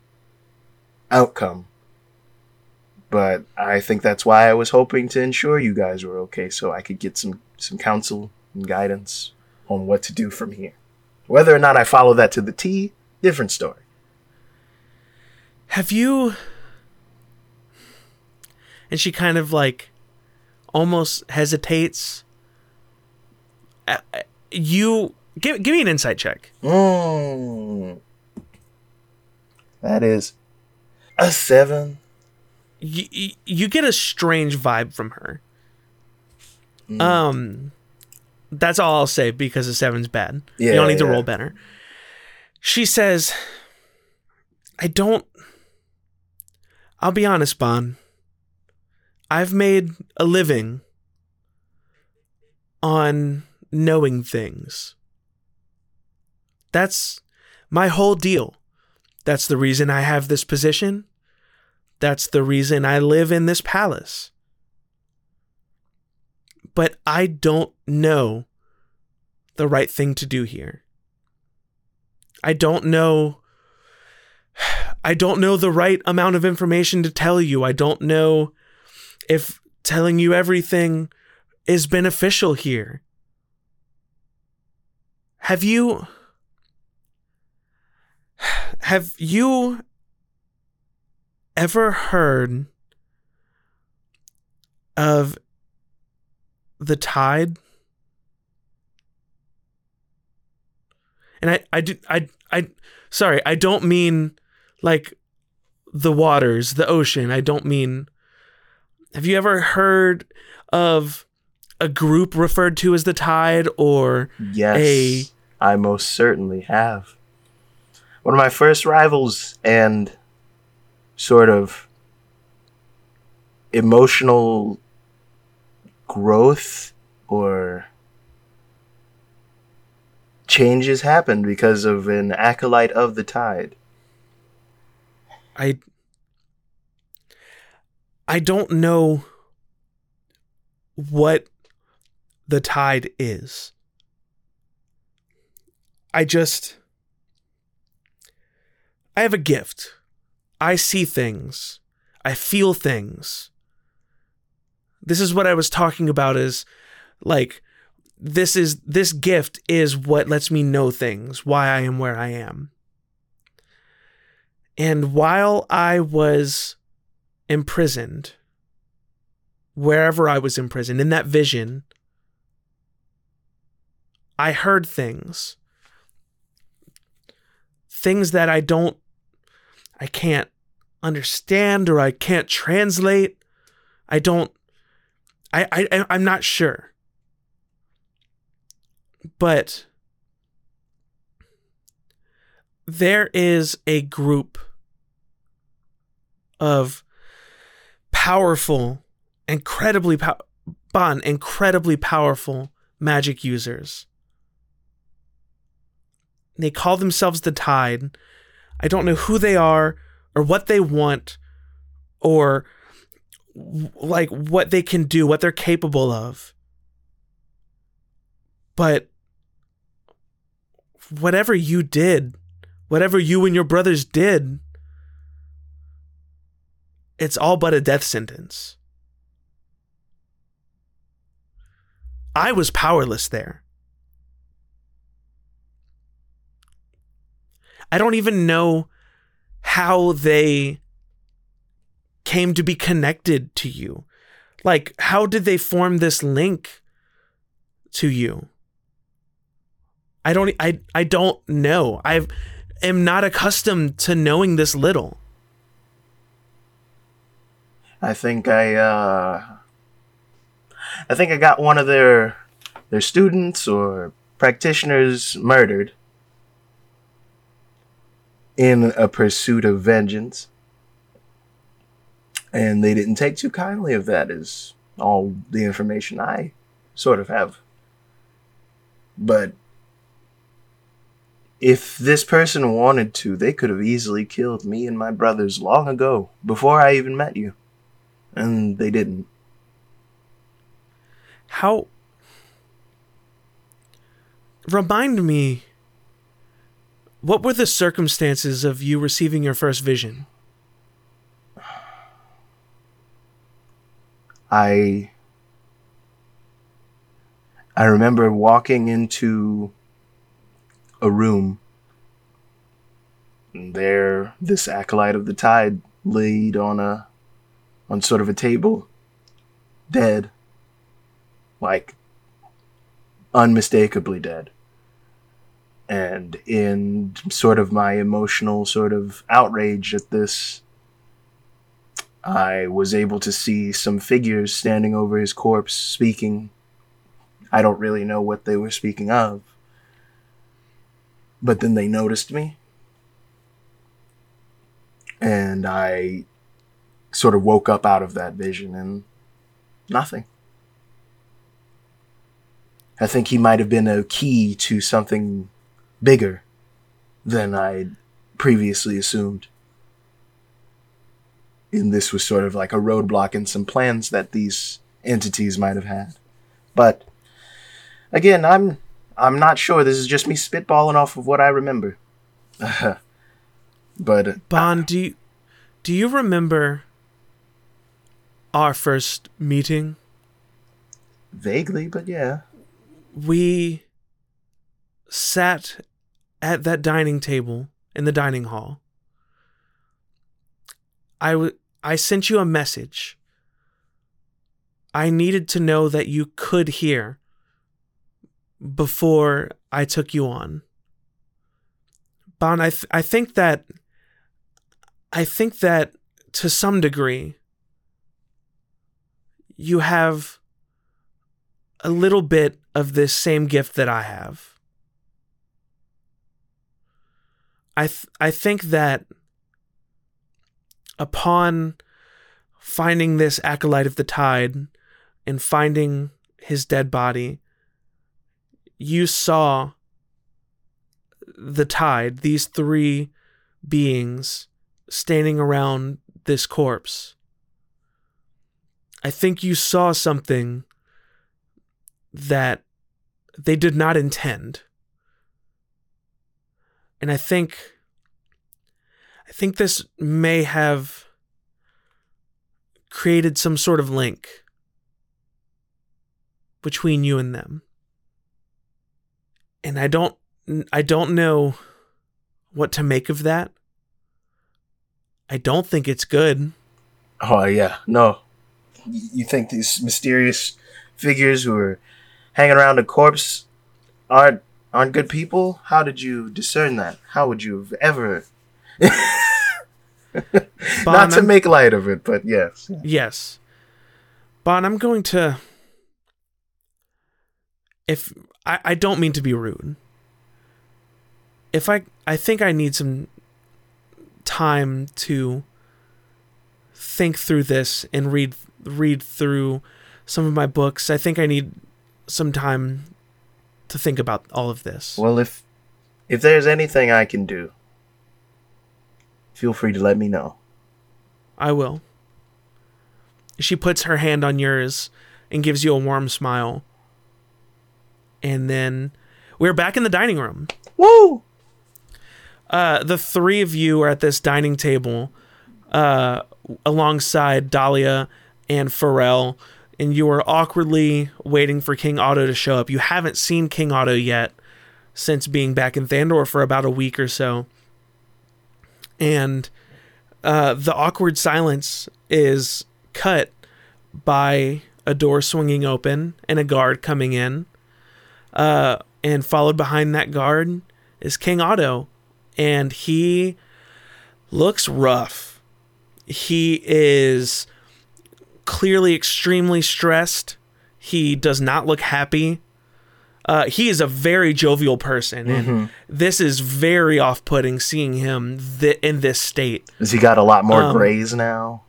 outcome. But I think that's why I was hoping to ensure you guys were okay, so I could get some counsel and guidance on what to do from here. Whether or not I follow that to the T, different story. Have you... And she kind of like almost hesitates. You give me an insight check. That is a 7. You get a strange vibe from her. That's all I'll say, because a 7's bad. Yeah, you don't need to roll better. She says, I'll be honest, Bon. I've made a living on knowing things. That's my whole deal. That's the reason I have this position. That's the reason I live in this palace. But I don't know the right thing to do here. I don't know the right amount of information to tell you. I don't know if telling you everything is beneficial here. Have you ever heard of the Tide? And I don't mean like the waters, the ocean. I don't mean. Have you ever heard of a group referred to as the Tide or? Yes, I most certainly have. One of my first rivals and sort of emotional growth or changes happened because of an acolyte of the Tide. I don't know what the Tide is. I have a gift. I see things. I feel things. This is what I was talking about is like, this gift is what lets me know things, why I am where I am. And while I was imprisoned, wherever I was imprisoned, in that vision, I heard things. Things that I can't understand or I can't translate. I'm not sure. But there is a group of powerful, incredibly powerful magic users. They call themselves the Tide. I don't know who they are or what they want or like what they can do, what they're capable of. But whatever you did, whatever you and your brothers did, it's all but a death sentence. I was powerless there. I don't even know how they came to be connected to you. Like, how did they form this link to you? I don't know. I am not accustomed to knowing this little. I think I got one of their students or practitioners murdered in a pursuit of vengeance. And they didn't take too kindly of that, is all the information I sort of have. But if this person wanted to, they could have easily killed me and my brothers long ago, before I even met you. And they didn't. How? Remind me, what were the circumstances of you receiving your first vision? I remember walking into a room, and there this acolyte of the Tide laid on sort of a table, dead, like unmistakably dead. And in sort of my emotional sort of outrage at this, I was able to see some figures standing over his corpse speaking. I don't really know what they were speaking of. But then they noticed me. And I sort of woke up out of that vision and nothing. I think he might have been a key to something bigger than I'd previously assumed. And this was sort of like a roadblock in some plans that these entities might have had. But again, I'm not sure. This is just me spitballing off of what I remember. But Bon, do you remember our first meeting? Vaguely, but yeah. We sat at that dining table in the dining hall. I sent you a message. I needed to know that you could hear before I took you on. Bon, I think that to some degree you have a little bit of this same gift that I have. I think that upon finding this acolyte of the Tide and finding his dead body, you saw the Tide, these three beings standing around this corpse. I think you saw something that they did not intend. And I think this may have created some sort of link between you and them. And I don't know what to make of that. I don't think it's good. Oh, yeah. No. You think these mysterious figures who are hanging around a corpse aren't good people? How did you discern that? How would you have ever... Not to make light of it, but yes. Yes. Bon, I'm going to... If... I don't mean to be rude. If I think I need some time to think through this and read through some of my books. I think I need some time to think about all of this. Well, if there's anything I can do, feel free to let me know. I will. She puts her hand on yours and gives you a warm smile. And then we're back in the dining room. Woo! The three of you are at this dining table alongside Dahlia and Pharrell, and you are awkwardly waiting for King Otto to show up. You haven't seen King Otto yet since being back in Thandor for about a week or so. And the awkward silence is cut by a door swinging open and a guard coming in. And followed behind that guard is King Otto, and he looks rough. He is clearly extremely stressed. He does not look happy. He is a very jovial person, and this is very off-putting seeing him in this state. Has he got a lot more grays now?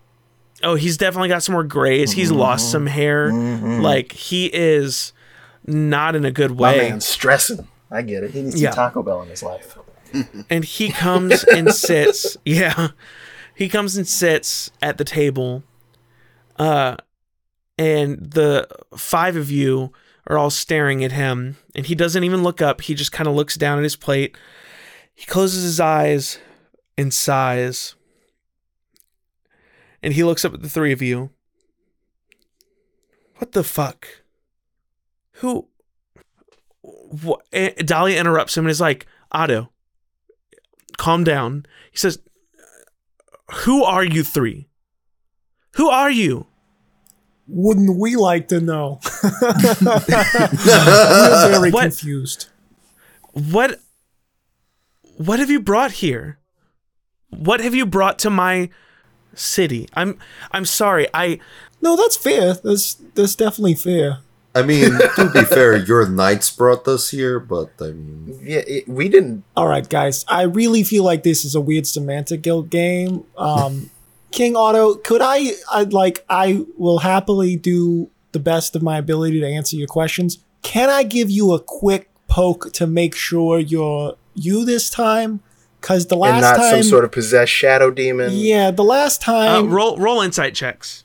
Oh, he's definitely got some more grays. He's lost some hair. Like, he is... not in a good way. My man's stressing. I get it. He needs some Taco Bell in his life. And he comes and sits. Yeah. He comes and sits at the table. And the five of you are all staring at him. And he doesn't even look up. He just kind of looks down at his plate. He closes his eyes and sighs. And he looks up at the three of you. What the fuck? Dahlia interrupts him and is like, Otto, calm down. He says, who are you three? Who are you? Wouldn't we like to know? We're very confused. What have you brought here? What have you brought to my city? I'm sorry. No, that's fair. That's definitely fair. I mean, to be fair, your knights brought us here, but I mean... Yeah, we didn't... All right, guys. I really feel like this is a weird semantic guild game. King Otto, could I will happily do the best of my ability to answer your questions. Can I give you a quick poke to make sure you're you this time? Because the last time... And not some sort of possessed shadow demon? Yeah, the last time... roll insight checks.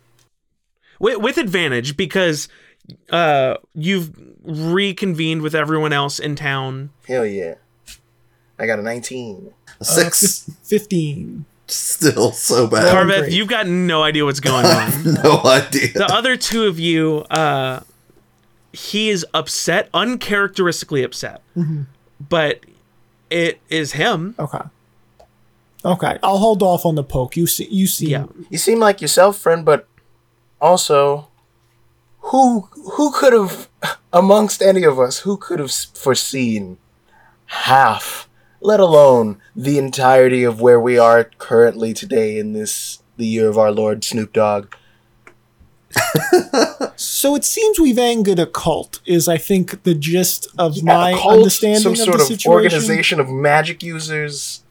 With advantage, because... you've reconvened with everyone else in town. Hell yeah. I got a 19. 6. 15. Still so bad. Carveth, you've got no idea what's going on. I have no idea. The other two of you, he is upset, uncharacteristically upset. But it is him. Okay. Okay, I'll hold off on the poke. You see. Yeah. You seem like yourself, friend, but also, who could have, amongst any of us, who could have foreseen half, let alone the entirety of where we are currently today in this, the year of our Lord Snoop Dogg? So it seems we've angered a cult, is I think the gist of my understanding of the situation. Some sort of organization of magic users.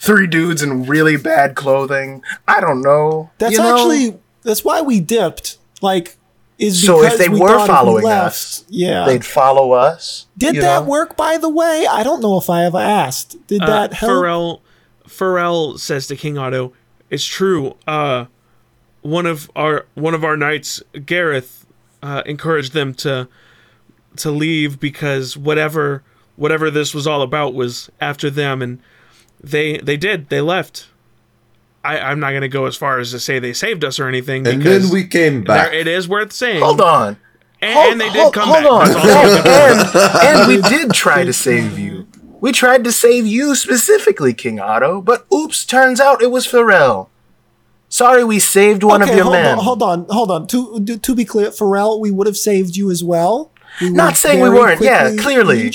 3 dudes in really bad clothing. I don't know. That's actually, that's why we dipped. Like, is so if they were following us, yeah, they'd follow us. Did that work, by the way? I don't know if I ever asked. Did that help? Pharrell says to King Otto, "It's true. One of our knights, Gareth, encouraged them to leave because whatever this was all about was after them, and they did. They left. I'm not going to go as far as to say they saved us or anything. And then we came back. It is worth saying. Hold on. And they did come back. Hold on. And we did try to save you. We tried to save you specifically, King Otto. But oops, turns out it was Pharrell. Sorry, we saved one of your men. Hold on. To be clear, Pharrell, we would have saved you as well. Not saying we weren't. Quickly. Yeah, clearly. We're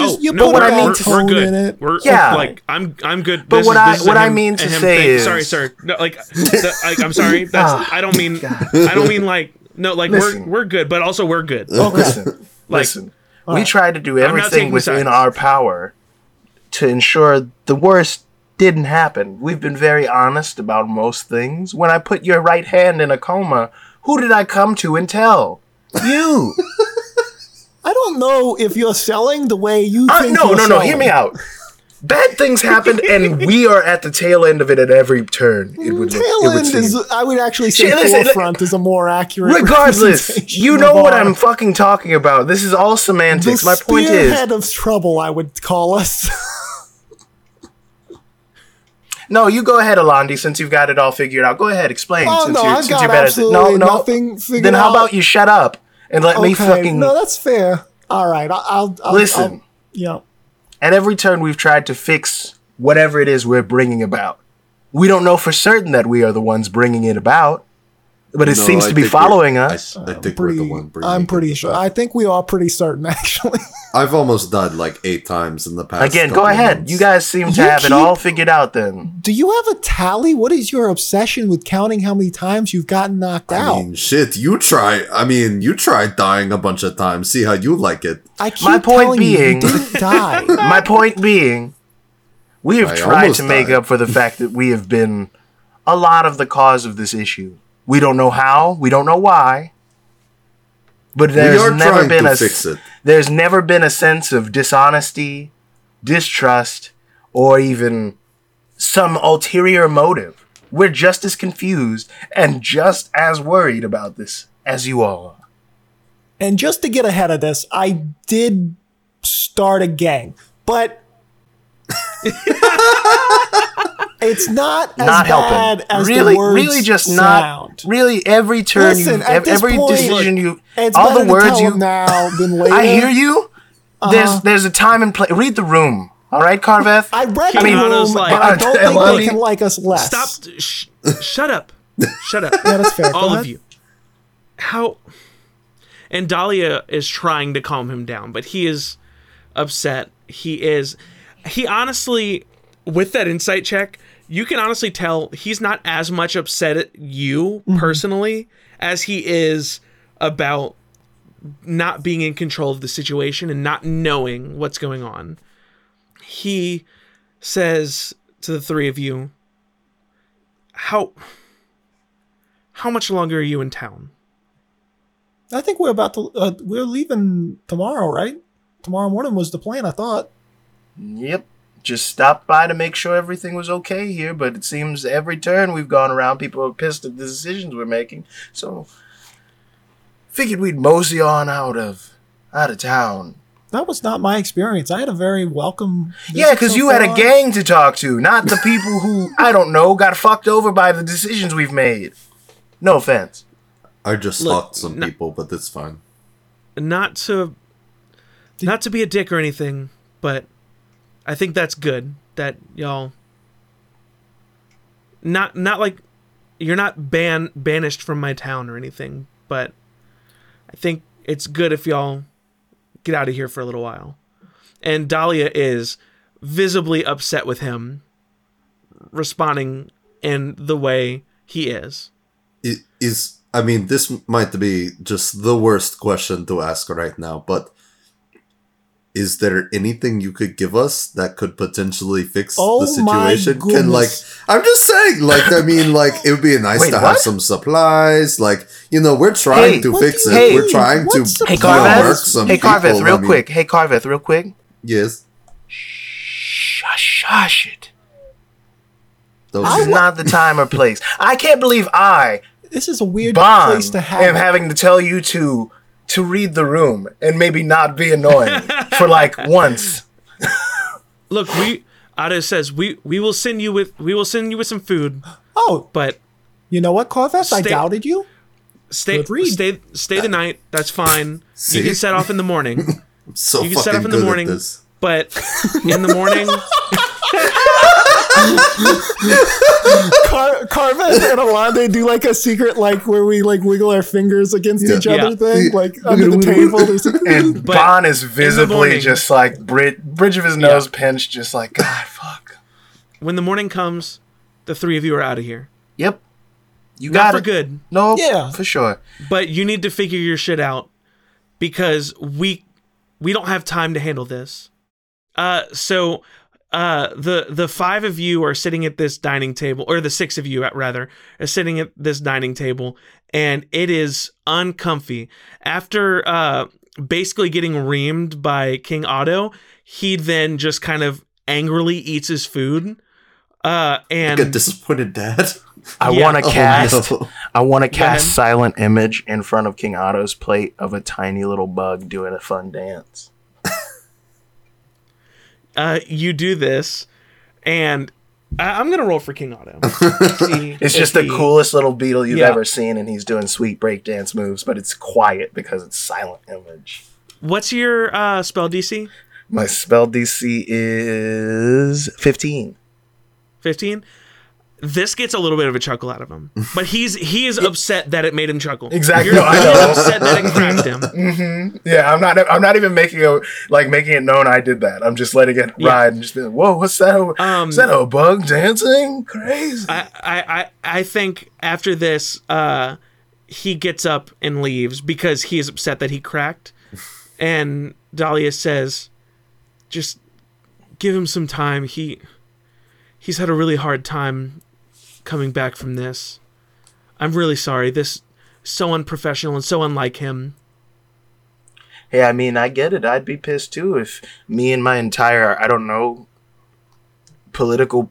good. I'm good. But what I mean to say is, sorry. No, I'm sorry. That's, I don't mean. God. I don't mean like. No, like we're good, but also we're good. Okay. Listen. We try to do everything within our power to ensure the worst didn't happen. We've been very honest about most things. When I put your right hand in a coma, who did I come to and tell? You. I don't know if you're selling the way you think. No. Hear me out. Bad things happened, and we are at the tail end of it at every turn. I would actually say forefront is a more accurate. Regardless, you know what I'm fucking talking about. This is all semantics. My point is spearhead of trouble, I would call us. No, you go ahead, Alandi, since you've got it all figured out. Go ahead, explain. Nothing figured out. Then how about you shut up? And let me fucking... No, that's fair. All right, I'll listen. Yeah. At every turn, we've tried to fix whatever it is we're bringing about. We don't know for certain that we are the ones bringing it about, but it seems to be following us. I think we're the one bringing it about. I'm pretty sure. I think we are pretty certain, actually. I've almost died like 8 times in the past. Again, go ahead. Months. You guys seem to have it all figured out then. Do you have a tally? What is your obsession with counting how many times you've gotten knocked out? I mean, shit, you try dying a bunch of times. See how you like it. My point being, you didn't die. My point being, we have tried to make up for the fact that we have been a lot of the cause of this issue. We don't know how. We don't know why. But there's never been a sense of dishonesty, distrust, or even some ulterior motive. We're just as confused and just as worried about this as you all are. And just to get ahead of this, I did start a gang, but it's not as bad as the words sound. Really, every turn, every decision you... all the words you... now than later. I hear you. Uh-huh. There's a time and place. Read the room. All right, Carveth? I read the room, but I don't think they can like us less. Stop. Shut up. That is fair. All of you. How... And Dahlia is trying to calm him down, but he is upset. He honestly... With that insight check, you can honestly tell he's not as much upset at you personally as he is about not being in control of the situation and not knowing what's going on. He says to the 3 of you, how much longer are you in town? I think we're about to, we're leaving tomorrow, right? Tomorrow morning was the plan, I thought. Yep. Just stopped by to make sure everything was okay here, but it seems every turn we've gone around, people are pissed at the decisions we're making. So, figured we'd mosey on out of town. That was not my experience. I had a very welcome... Yeah, because you had a gang to talk to, not the people who, I don't know, got fucked over by the decisions we've made. No offense. I just talked some people, but that's fine. Not to be a dick or anything, but... I think that's good that y'all Not like you're not banished from my town or anything, but I think it's good if y'all get out of here for a little while. And Dahlia is visibly upset with him responding in the way he is. It is, I mean, this might be just the worst question to ask right now, but is there anything you could give us that could potentially fix the situation? Can, like, I'm just saying, like, I mean, like, it would be nice to have some supplies. Like, you know, we're trying to fix it. We're trying to work some people. Hey, Carveth, real quick. Yes. Shush it. This is not the time or place. I can't believe this is a weird place to have. I am having to tell you to read the room and maybe not be annoying for like once. Look, Otto says we will send you with some food. Oh, but you know what, Carveth? I doubted you. Stay the night. That's fine. You can set off in the morning. I'm so you can set off in the morning, but in the morning. Carveth and Alandi do like a secret, like where we like wiggle our fingers against each other thing, like under the table or something. And Bon is visibly just like bridge of his nose pinched, just like, God, fuck. When the morning comes, the three of you are out of here. Yep, you got it for good. No, for sure. But you need to figure your shit out because we don't have time to handle this. The five of you are sitting at this dining table, or the six of you rather are sitting at this dining table, and it is uncomfy. After basically getting reamed by King Otto, he then just kind of angrily eats his food. And like a disappointed dad. I want to cast silent image in front of King Otto's plate of a tiny little bug doing a fun dance. You do this, and I'm going to roll for King Otto. It's just the coolest little beetle you've ever seen, and he's doing sweet breakdance moves, but it's quiet because it's silent image. What's your spell DC? My spell DC is 15. 15? This gets a little bit of a chuckle out of him, but he is upset that it made him chuckle. Exactly, I know. Upset that it cracked him. Mm-hmm. Yeah, I'm not even making it known I did that. I'm just letting it ride and just be like, "Whoa, what's that? Is that a bug dancing? Crazy." I think after this, he gets up and leaves because he is upset that he cracked. And Dahlia says, "Just give him some time. He's had a really hard time." Coming back from this. I'm really sorry. This is so unprofessional and so unlike him. Hey, I mean, I get it. I'd be pissed too if me and my entire, I don't know, political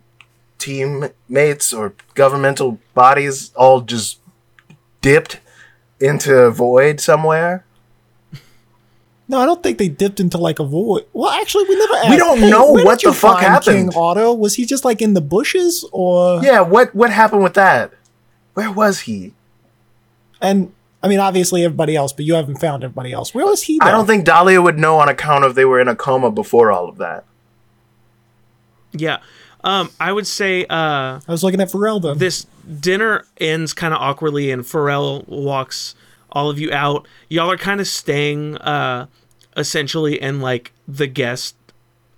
team mates or governmental bodies all just dipped into a void somewhere. No, I don't think they dipped into like a void. Well, actually, we never asked. We don't know what the fuck happened. King Otto, was he just like in the bushes or? Yeah, what happened with that? Where was he? And I mean, obviously everybody else, but you haven't found everybody else. Where was he? Though? I don't think Dahlia would know on account of they were in a coma before all of that. Yeah, I would say. I was looking at Pharrell though. This dinner ends kind of awkwardly, and Pharrell walks. All of you out. Y'all are kind of staying essentially in like the guest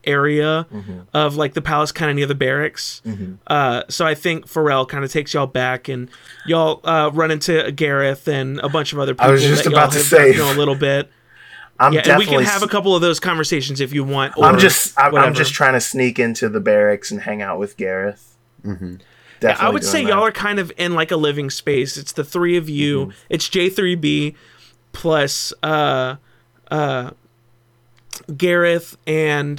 area of like the palace, kind of near the barracks. Mm-hmm. So I think Pharrell kind of takes y'all back, and y'all run into Gareth and a bunch of other people. I was just about to say a little bit. We can have a couple of those conversations if you want. Or I'm just trying to sneak into the barracks and hang out with Gareth. Mm-hmm. Yeah, I would say y'all are kind of in like a living space. It's the three of you. Mm-hmm. It's J3B plus Gareth and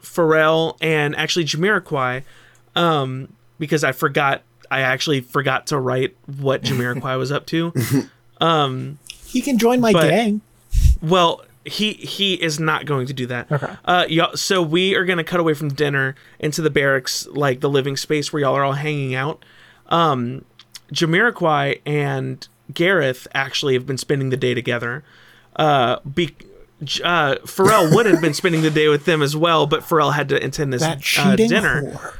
Pharrell and actually Jamiroquai, because I actually forgot to write what Jamiroquai was up to. He can join my gang. Well. He is not going to do that. Okay. So we are going to cut away from dinner into the barracks, like the living space where y'all are all hanging out. Jamiroquai and Gareth actually have been spending the day together. Pharrell would have been spending the day with them as well, but Pharrell had to attend this dinner. Whore.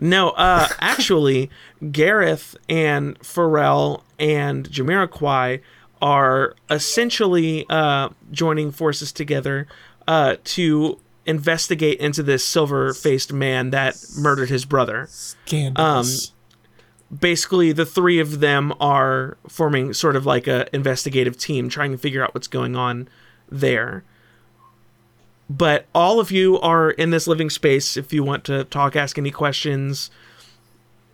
No, actually, Gareth and Pharrell and Jamiroquai are essentially joining forces together to investigate into this silver-faced man that murdered his brother. Scandalous. Basically, the three of them are forming sort of like a investigative team, trying to figure out what's going on there. But all of you are in this living space if you want to talk, ask any questions.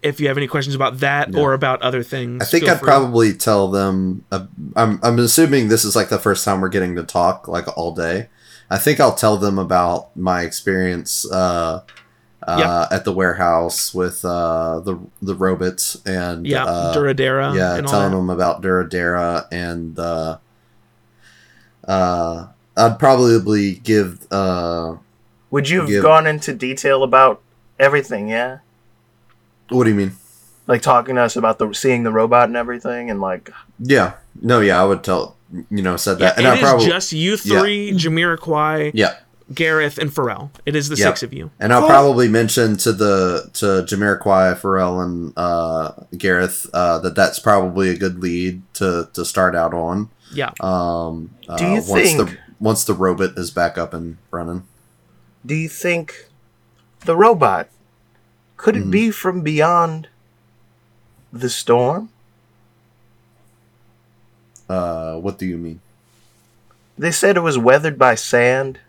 If you have any questions about that or about other things. I think I'd probably tell them... I'm assuming this is like the first time we're getting to talk like all day. I think I'll tell them about my experience at the warehouse with the robots and... Yeah, Duradera. Yeah, and telling them about Duradera and... I'd probably give... Would you have gone into detail about everything, yeah? What do you mean? Like talking to us about seeing the robot and everything and like... Yeah. No, yeah, I would tell... said that. Yeah, and probably just you three, Jamiroquai, Gareth, and Pharrell. It is the six of you. And I'll probably mention to Jamiroquai, Pharrell, and Gareth that that's probably a good lead to start out on. Yeah. Do you think... Once the robot is back up and running. Do you think the robot, could it be from beyond the storm? What do you mean? They said it was weathered by sand.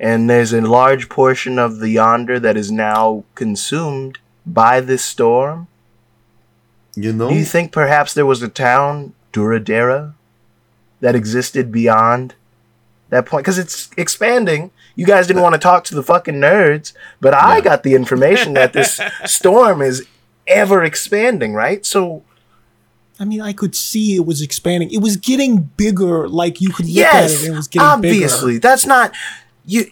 And there's a large portion of the yonder that is now consumed by this storm. Do you think perhaps there was a town, Duradera, that existed beyond that point? Because it's expanding. You guys didn't want to talk to the fucking nerds, but I got the information that this storm is ever expanding, right? So, I mean, I could see it was expanding. It was getting bigger. Like, you could look at it and it was getting bigger. Obviously. That's not... I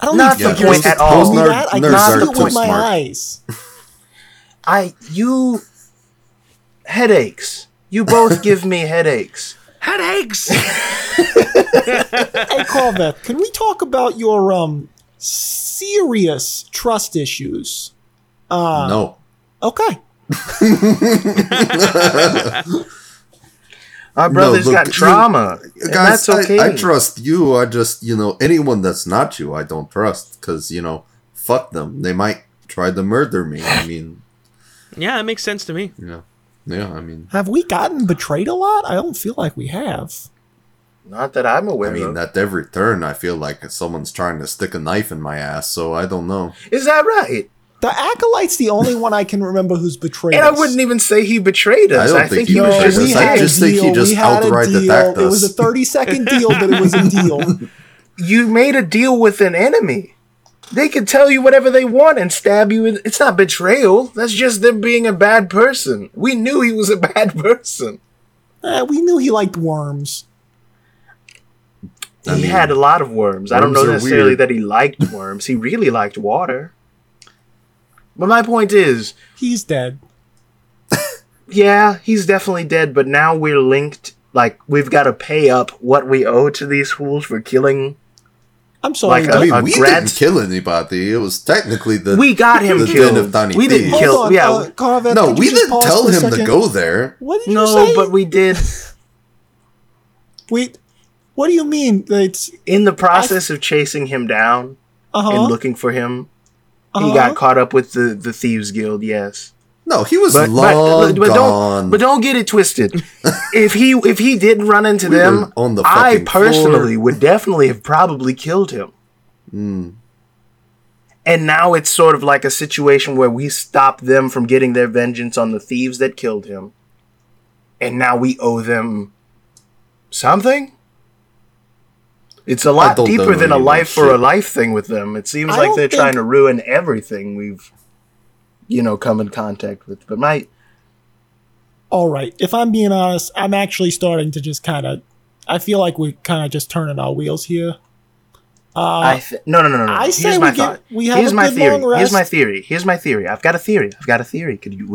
don't need the point at all. I can see it with my eyes. You... Headaches. You both give me headaches. Headaches. Hey, Carveth, can we talk about your serious trust issues? No. Okay. Our brother's got trauma. You, guys, that's okay. I trust you. I just, anyone that's not you, I don't trust because, fuck them. They might try to murder me. I mean, yeah, it makes sense to me. Yeah. Yeah, I mean... Have we gotten betrayed a lot? I don't feel like we have. Not that I'm aware of. I mean, at every turn, I feel like someone's trying to stick a knife in my ass, so I don't know. Is that right? The Acolyte's the only one I can remember who's betrayed us. And I wouldn't even say he betrayed us. I think he was just... I just think he just outright attacked us. It was a 30-second deal, but it was a deal. You made a deal with an enemy. They can tell you whatever they want and stab you. It's not betrayal. That's just them being a bad person. We knew he was a bad person. We knew he liked worms. He had a lot of worms. I don't know necessarily that he liked worms. He really liked water. But my point is... He's dead. Yeah, he's definitely dead, but now we're linked. Like, we've got to pay up what we owe to these fools for killing... I'm sorry. Like we didn't kill anybody. It was technically the... We got him killed. We didn't kill... Yeah. Carveth, no, we didn't tell him to go there. What did you say? No, but we did. Wait, what do you mean? It's, in the process of chasing him down and looking for him, he got caught up with the Thieves Guild, yes. No, he was long gone. But don't get it twisted. If he did run into them, I personally would definitely have probably killed him. Mm. And now it's sort of like a situation where we stop them from getting their vengeance on the thieves that killed him. And now we owe them something? It's a lot deeper than a life for a life thing with them. It seems like they're trying to ruin everything we've... come in contact with, but all right. If I'm being honest, I'm actually starting to just I feel like we're kind of just turning our wheels here. No. Here's my theory. I've got a theory.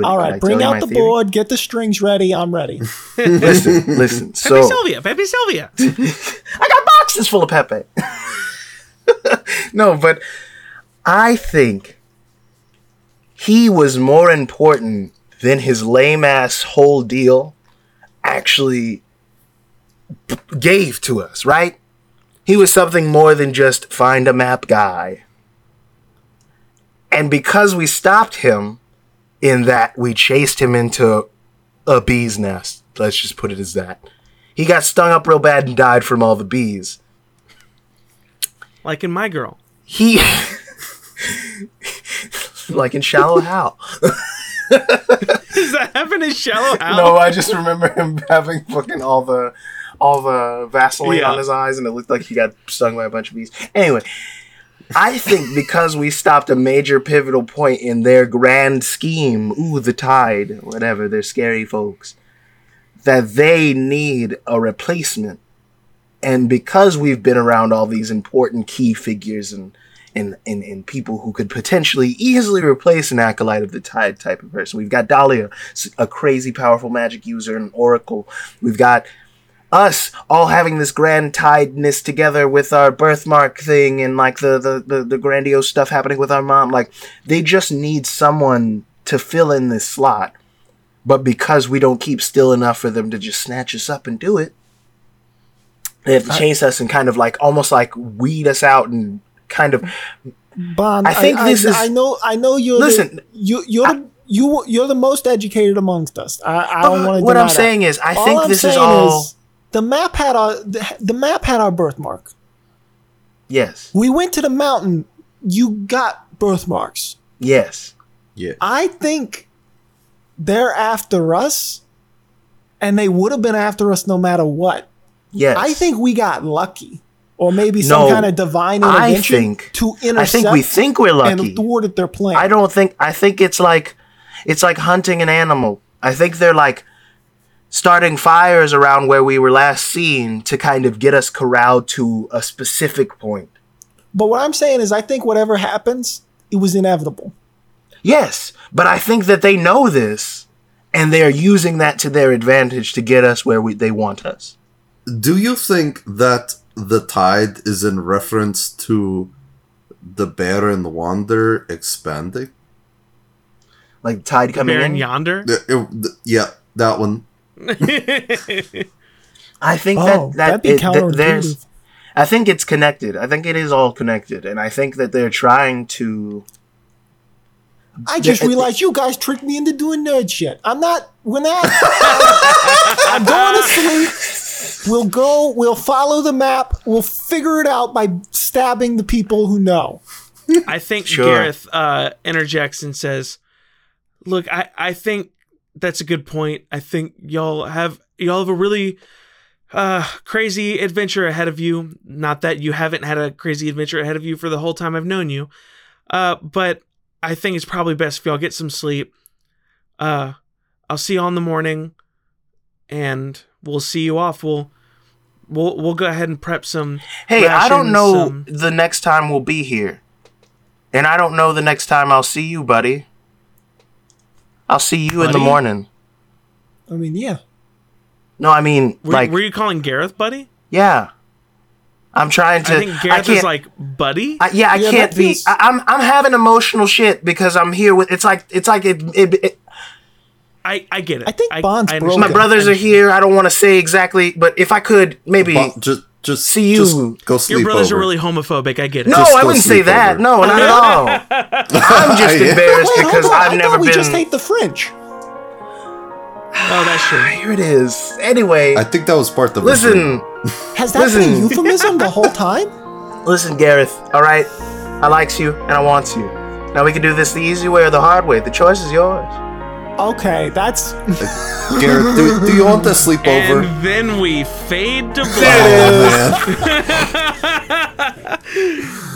All right, bring out the board. Get the strings ready. I'm ready. Listen. So, Pepe Sylvia. I got boxes full of Pepe. No, but I think he was more important than his lame-ass whole deal actually gave to us, right? He was something more than just find a map guy. And because we stopped him in that, we chased him into a bee's nest. Let's just put it as that. He got stung up real bad and died from all the bees. Like in My Girl. He... like in Shallow Hal. Does that happen in Shallow Hal? No, I just remember him having fucking all the Vaseline on his eyes, and it looked like he got stung by a bunch of bees. Anyway, I think because we stopped a major pivotal point in their grand scheme, ooh, the Tide, whatever, they're scary folks, that they need a replacement. And because we've been around all these important key figures and people who could potentially easily replace an acolyte of the Tide type of person. We've got Dahlia, a crazy powerful magic user, an oracle. We've got us all having this grand tideness together with our birthmark thing and like the grandiose stuff happening with our mom. Like, they just need someone to fill in this slot. But because we don't keep still enough for them to just snatch us up and do it, they have to chase us and kind of like almost like weed us out and kind of. Bon, I think this is. I know you're. Listen, you're the most educated amongst us. I don't want to. What I'm saying is, I think this is all. The map had our birthmark. Yes. We went to the mountain. You got birthmarks. Yes. Yeah. I think they're after us, and they would have been after us no matter what. Yes. I think we got lucky. Or maybe some kind of divine intervention to intercept. I think we think we're lucky. And thwarted their plan. I think it's like hunting an animal. I think they're like starting fires around where we were last seen to kind of get us corralled to a specific point. But what I'm saying is I think whatever happens, it was inevitable. Yes, but I think that they know this and they are using that to their advantage to get us where they want us. Do you think that the Tide is in reference to the Barren Yonder expanding? Like Tide coming in? Barren Yonder? Yeah, that one. I think I think it's connected. I think it is all connected. And I think that they're trying to... I just realized you guys tricked me into doing nerd shit. I'm going to sleep. We'll follow the map. We'll figure it out by stabbing the people who know. I think Gareth interjects and says, look, I think that's a good point. I think y'all have a really crazy adventure ahead of you. Not that you haven't had a crazy adventure ahead of you for the whole time I've known you. But I think it's probably best if y'all get some sleep. I'll see y'all in the morning. And... we'll see you off. We'll go ahead and prep some. Hey, rations, I don't know the next time we'll be here, and I don't know the next time I'll see you, buddy. I'll see you in the morning. I mean, yeah. No, I mean, were you calling Gareth buddy? Yeah, I'm trying to. I think Gareth is like buddy. I can't be. I'm having emotional shit because I'm here with. It's like it I get it. I think Bond's broken. My brothers are here. I don't want to say exactly, but if I could, maybe just see you. Just go sleep. Your brothers are really homophobic. I get it. No, I wouldn't say that. Over. No, not at all. I'm just embarrassed because I've never been. We just hate the French. Oh, that's true. Here it is. Anyway, I think that was part of. Listen, has that been a euphemism the whole time? Listen, Gareth. All right, I likes you and I wants you. Now we can do this the easy way or the hard way. The choice is yours. Okay, that's... Gareth, do you want to sleep over? And then we fade to black.